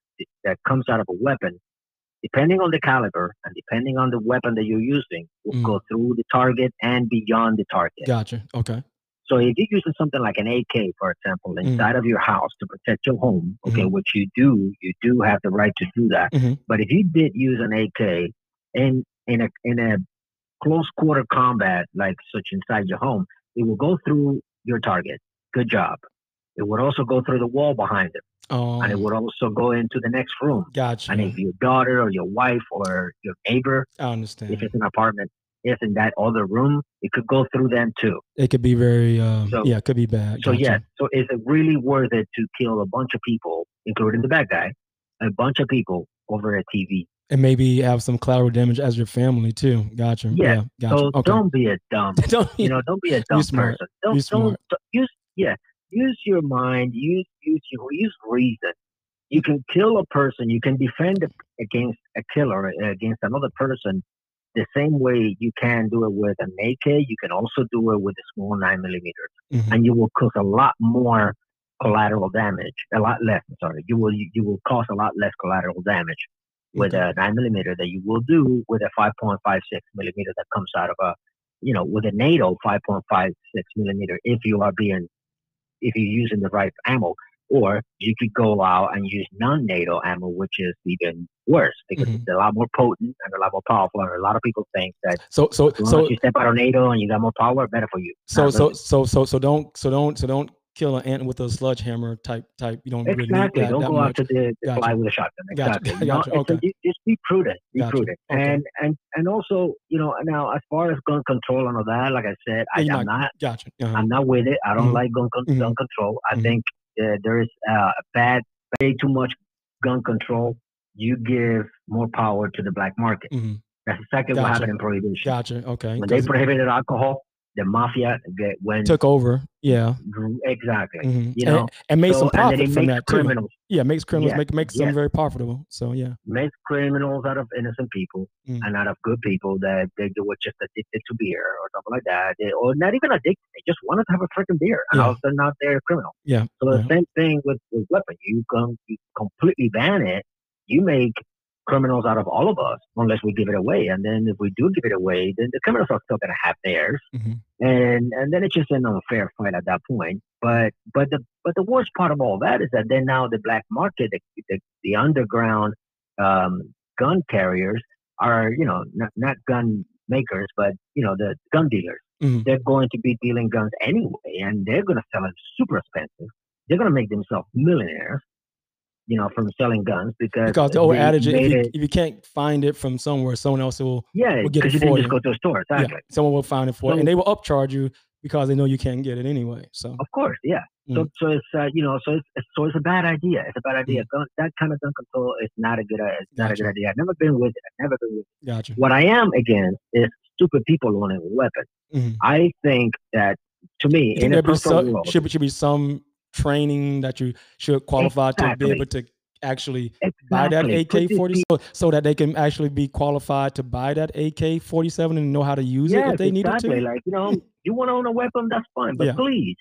that comes out of a weapon, depending on the caliber and depending on the weapon that you're using, will go through the target and beyond the target. Gotcha. Okay. So if you're using something like an AK, for example, inside of your house to protect your home, okay, which you do have the right to do that. But if you did use an AK in a close quarter combat, like such inside your home, it will go through your target. Good job. It would also go through the wall behind it. Oh. And it would also go into the next room. Gotcha. And if your daughter or your wife or your neighbor, I understand, if it's an apartment, if in that other room, it could go through them too. It could be very, it could be bad. So so is it really worth it to kill a bunch of people, including the bad guy, a bunch of people over a TV? And maybe have some collateral damage as your family too. Gotcha. Yeah. Gotcha. So don't be a dumb. Don't be a dumb person. Use your mind. Use reason. You can kill a person. You can defend against a killer, against another person, the same way you can do it with an AK. You can also do it with a small 9mm, and you will cause a lot more collateral damage. A lot less. Sorry, you will cause a lot less collateral damage with a 9mm that you will do with a 5.56mm that comes out of with a NATO 5.56mm if you're using the right ammo, or you could go out and use non-NATO ammo, which is even worse because it's a lot more potent and a lot more powerful. And a lot of people think that so you step out of NATO and you got more power, better for you. So don't kill an ant with a sledgehammer type. You don't exactly really need that. Don't go out to the fly with a shotgun. Exactly. Gotcha. Okay. Just be prudent. Be prudent. Okay. And also, now as far as gun control and all that, like I said, I'm not. Gotcha. Uh-huh. I'm not with it. I don't like gun control. I think there is way too much gun control. You give more power to the black market. That's exactly what happened in prohibition. Gotcha. Okay. When they prohibited alcohol, the mafia took over. Yeah, exactly. And made some profit from that. Criminals. Yeah, makes criminals. Yeah. Makes them very profitable. So makes criminals out of innocent people and out of good people that they were just addicted to beer or something like that, or not even addicted. They just wanted to have a freaking beer, and all of a sudden now they're a criminal. Yeah. So the same thing with weapons. You completely ban it. You make criminals out of all of us, unless we give it away. And then if we do give it away, then the criminals are still going to have theirs. And then it's just an unfair fight at that point. But the worst part of all that is that then now the black market, the underground gun carriers are, not gun makers, but, the gun dealers. They're going to be dealing guns anyway, and they're going to sell it super expensive. They're going to make themselves millionaires, from selling guns because the old adage, if you can't find it from somewhere, someone else will get it for you. Because you just go to a store, exactly. Yeah, someone will find it for you, and they will upcharge you because they know you can't get it anyway. So of course, yeah. So it's it's a bad idea. It's a bad idea. That kind of gun control is not a good idea. It's not a good idea. I've never been with it. Gotcha. What I am against is stupid people owning weapons. I think that, to me, in a personal world, should be some training that you should qualify to be able to actually buy that AK-47 so that they can actually be qualified to buy that AK-47 and know how to use it if they need it to. Like, you want to own a weapon, that's fine, but please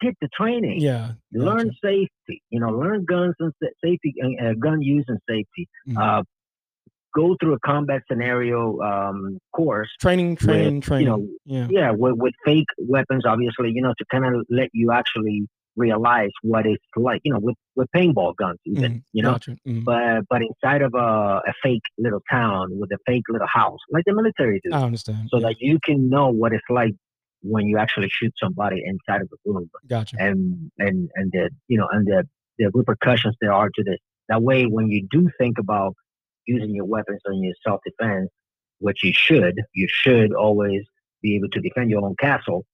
get the training. Yeah. Learn safety. You know, learn guns and safety, gun use and safety. Mm-hmm. Go through a combat scenario course. Training. You know, with fake weapons, obviously, you know, to kind of let you actually realize what it's like, you know, with paintball guns even, you know, but inside of a fake little town with a fake little house, like the military do. I understand. So that you can know what it's like when you actually shoot somebody inside of a room. Gotcha. And the, you know, and the repercussions there are to this. That way, when you do think about using your weapons on your self-defense, which you should always be able to defend your own castle.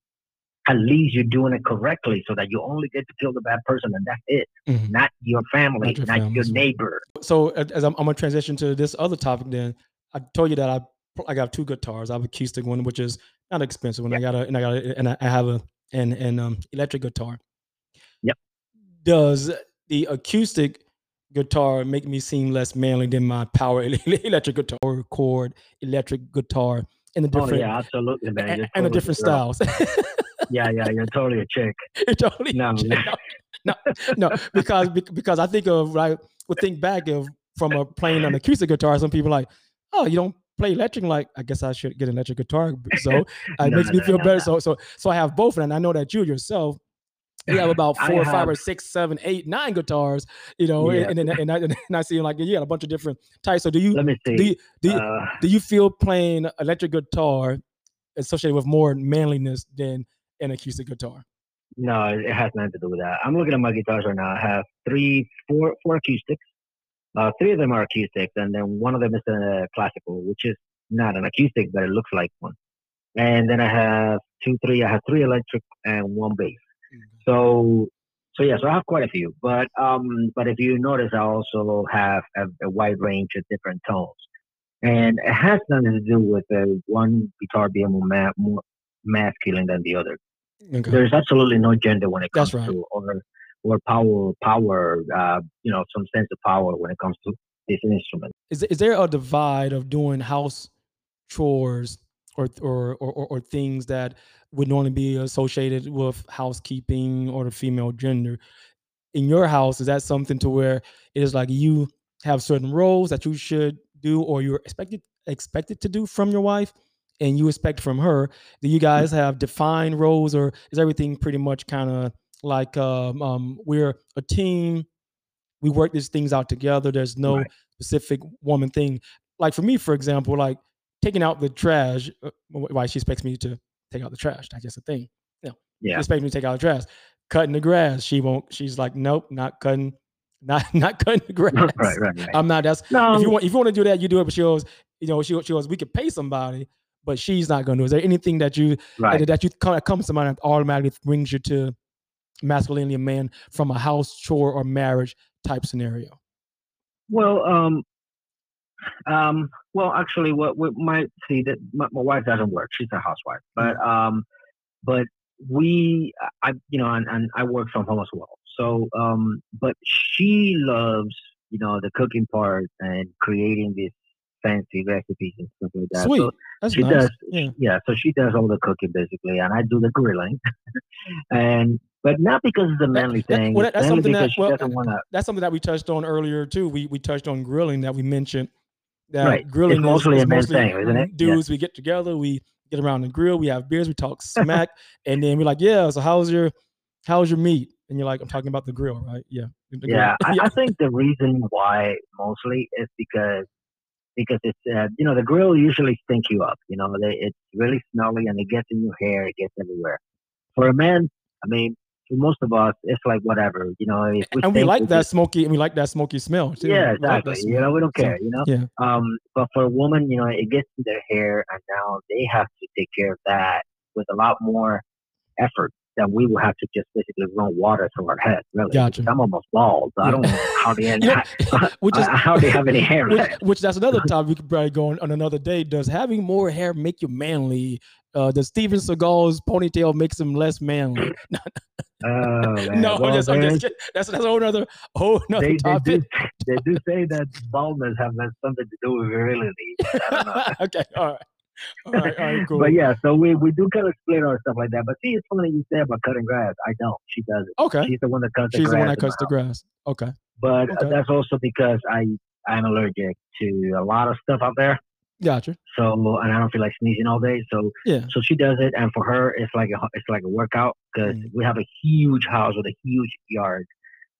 At least you're doing it correctly so that you only get to kill the bad person and that's it, not your family, not your neighbor. So as I'm going to transition to this other topic then, I told you that I got two guitars. I have a acoustic one, which is not expensive, and I have an electric guitar. Yep. Does the acoustic guitar make me seem less manly than my power electric guitar or chord electric guitar in the different absolutely, man. And the different styles? Yeah, you're totally a chick. You're totally no, because I think of think back of from playing an acoustic guitar. Some people are like, oh, you don't play electric. Like, I guess I should get an electric guitar. So it makes me feel better. So I have both, and I know that you yourself, you have about four, 5 or 6, 7, 8, 9 guitars. You know, and I see like you got a bunch of different types. So do you? Let me see. Do you feel playing electric guitar associated with more manliness than an acoustic guitar? No, it has nothing to do with that. I'm looking at my guitars right now. I have four acoustics. Three of them are acoustics, and then one of them is a classical, which is not an acoustic, but it looks like one. And then I have three electric and one bass. Mm-hmm. So yeah, so I have quite a few. But if you notice, I also have a wide range of different tones, and it has nothing to do with one guitar being more masculine than the other. Okay. There's absolutely no gender when it comes to or power you know, some sense of power when it comes to this instrument. Is there a divide of doing house chores or things that would normally be associated with housekeeping or the female gender in your house? Is that something to where it is like you have certain roles that you should do or you're expected to do from your wife, and you expect from her? Do you guys have defined roles, or is everything pretty much kind of like we're a team, we work these things out together? There's no specific woman thing. Like for me, for example, like taking out the trash, why she expects me to take out the trash. I guess a thing. No, she expects me to take out the trash. Cutting the grass, she won't. She's like, nope, not cutting the grass. Right. I'm not. That's no. If you want to do that, you do it. But she goes, you know, she goes, we could pay somebody, but she's not going to. Is there anything that you that you come to mind that automatically brings you to masculinity, and man, from a house chore or marriage type scenario? Well, actually, my wife doesn't work; she's a housewife. But and I work from home as well. So, but she loves, you know, the cooking part and creating this fancy recipes and stuff like that. Sweet. So that's she nice. Does, yeah. So she does all the cooking basically, and I do the grilling. But not because it's a manly thing. That's something that we touched on earlier too. We touched on grilling, that we mentioned that grilling is mostly a man's thing, isn't it? Dudes, we get together, we get around the grill, we have beers, we talk smack, and then we're like, yeah. So how's your meat? And you're like, I'm talking about the grill, right? Yeah. Yeah. I think the reason why mostly is because it's you know, the grill usually stinks you up. You know, it's really smelly and it gets in your hair, it gets everywhere. For a man, I mean, for most of us, it's like whatever, you know. We like that smoky smell too. Yeah, exactly. You know, we don't care, you know. Yeah. But for a woman, you know, it gets in their hair, and now they have to take care of that with a lot more effort than we will have to just basically run water through our head. Really, gotcha. I'm almost bald. So I don't know how they end up. How they have any hair? Which that's another topic we could probably go on another day. Does having more hair make you manly? Does Steven Seagal's ponytail makes him less manly? That's a whole nother topic. They do say that baldness has something to do with virility. I don't know. Okay, all right. All right, cool. But yeah, so we do kind of split our stuff like that. But see, it's funny you say about cutting grass. I don't. She does it. Okay. She's the one that cuts the grass. She's the one that cuts the grass. Okay. But that's also because I'm allergic to a lot of stuff out there. Gotcha. So, and I don't feel like sneezing all day. So, yeah. So she does it, and for her, it's like a workout because we have a huge house with a huge yard,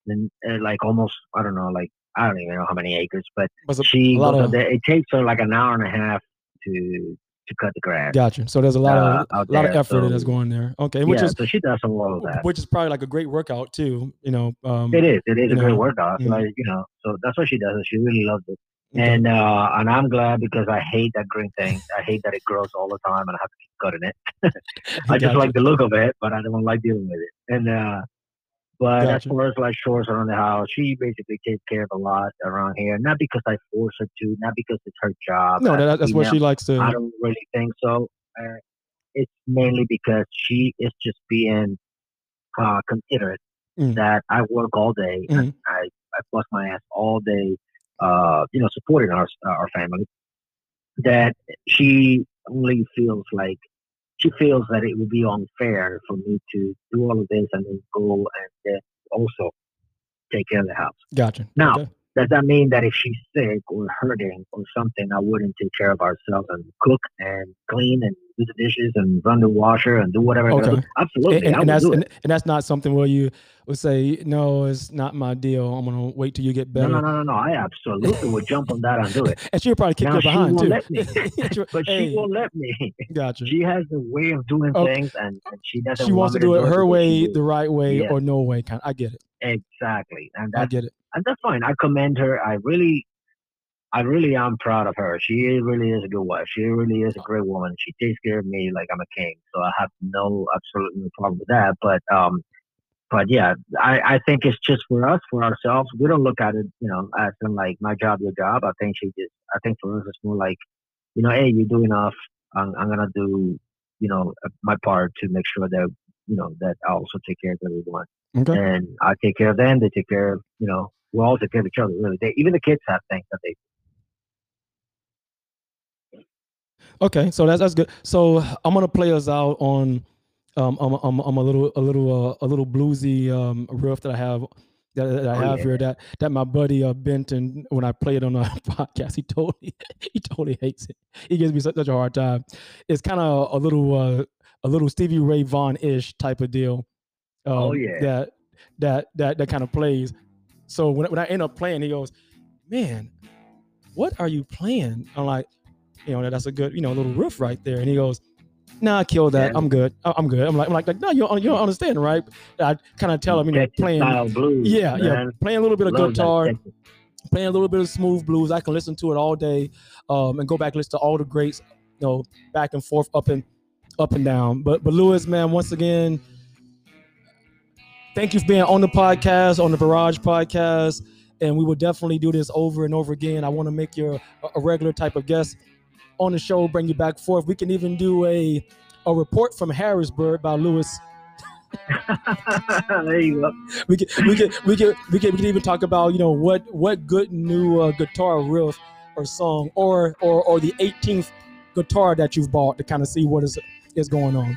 and like almost I don't even know how many acres, but she goes out there. It takes her like an hour and a half to cut the grass. Gotcha. So there's a lot of effort that's going there. Okay. So she does all of that, which is probably like a great workout too. You know, it is a great workout. Yeah. Like so that's what she does. She really loves it. And I'm glad because I hate that green thing. I hate that it grows all the time and I have to keep cutting it. I just like the look of it, but I don't like dealing with it. And but as far as like chores around the house, she basically takes care of a lot around here. Not because I force her to, not because it's her job. No, that's what she likes to. I don't really think so. It's mainly because she is just being considerate that I work all day. Mm-hmm. And I bust my ass all day. Supporting our family, that she only feels that it would be unfair for me to do all of this and then go and then also take care of the house. Gotcha. Now, does that mean that if she's sick or hurting or something, I wouldn't take care of ourselves and cook and clean and do the dishes and run the washer and do whatever? Okay. Absolutely. And that's not something where you would say, no, it's not my deal. I'm going to wait till you get better. No. I absolutely would jump on that and do it. And she'll probably kick you behind too. But she won't let me. Gotcha. She has a way of doing things and she doesn't. She wants to do it her way, the right way, or no way. I get it. Exactly. And I get it. And that's fine. I commend her. I really am proud of her. She really is a good wife. She really is a great woman. She takes care of me like I'm a king. So I have absolutely no problem with that. But yeah, I think it's just for us, for ourselves. We don't look at it, as in like my job, your job. I think for us, it's more like, hey, you do enough. I'm going to do, my part to make sure that, that I also take care of everyone. Okay. And I take care of them. They take care of, we all take care of each other, really. Even the kids have things that they do. Okay, so that's good. So I'm gonna play us out on I'm a little bluesy riff that I have here that my buddy Benton, when I played on a podcast, he totally hates it. He gives me such a hard time. It's kind of a little Stevie Ray Vaughan ish type of deal. That kind of plays. So when I end up playing, he goes, "Man, what are you playing?" I'm like, that's a good, little riff right there. And he goes, "Nah, kill that. Yeah. I'm good. I'm good." I'm like, "No, you don't understand, right?" I kind of tell him, playing blues, playing a little bit of guitar, playing a little bit of smooth blues. I can listen to it all day, and go back and listen to all the greats, back and forth, up and down. But Lewis, man, once again, thank you for being on the podcast, on the Barrage Podcast, and we will definitely do this over and over again. I want to make you a regular type of guest on the show, bring you back forth. We can even do a report from Harrisburg by Lewis. There you go. We can even talk about what good new guitar riff or song or the 18th guitar that you've bought to kind of see what is going on.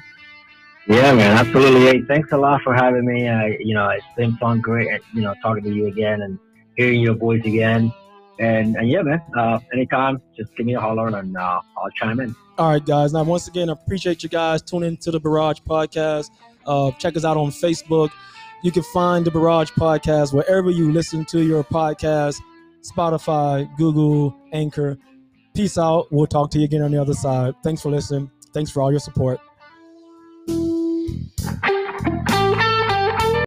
Yeah, man, absolutely. Hey, thanks a lot for having me. It's been fun, great, talking to you again and hearing your voice again. And yeah, man, anytime, just give me a holler and I'll chime in. All right, guys. Now, once again, I appreciate you guys tuning into the Barrage Podcast. Check us out on Facebook. You can find the Barrage Podcast wherever you listen to your podcast, Spotify, Google, Anchor. Peace out. We'll talk to you again on the other side. Thanks for listening. Thanks for all your support.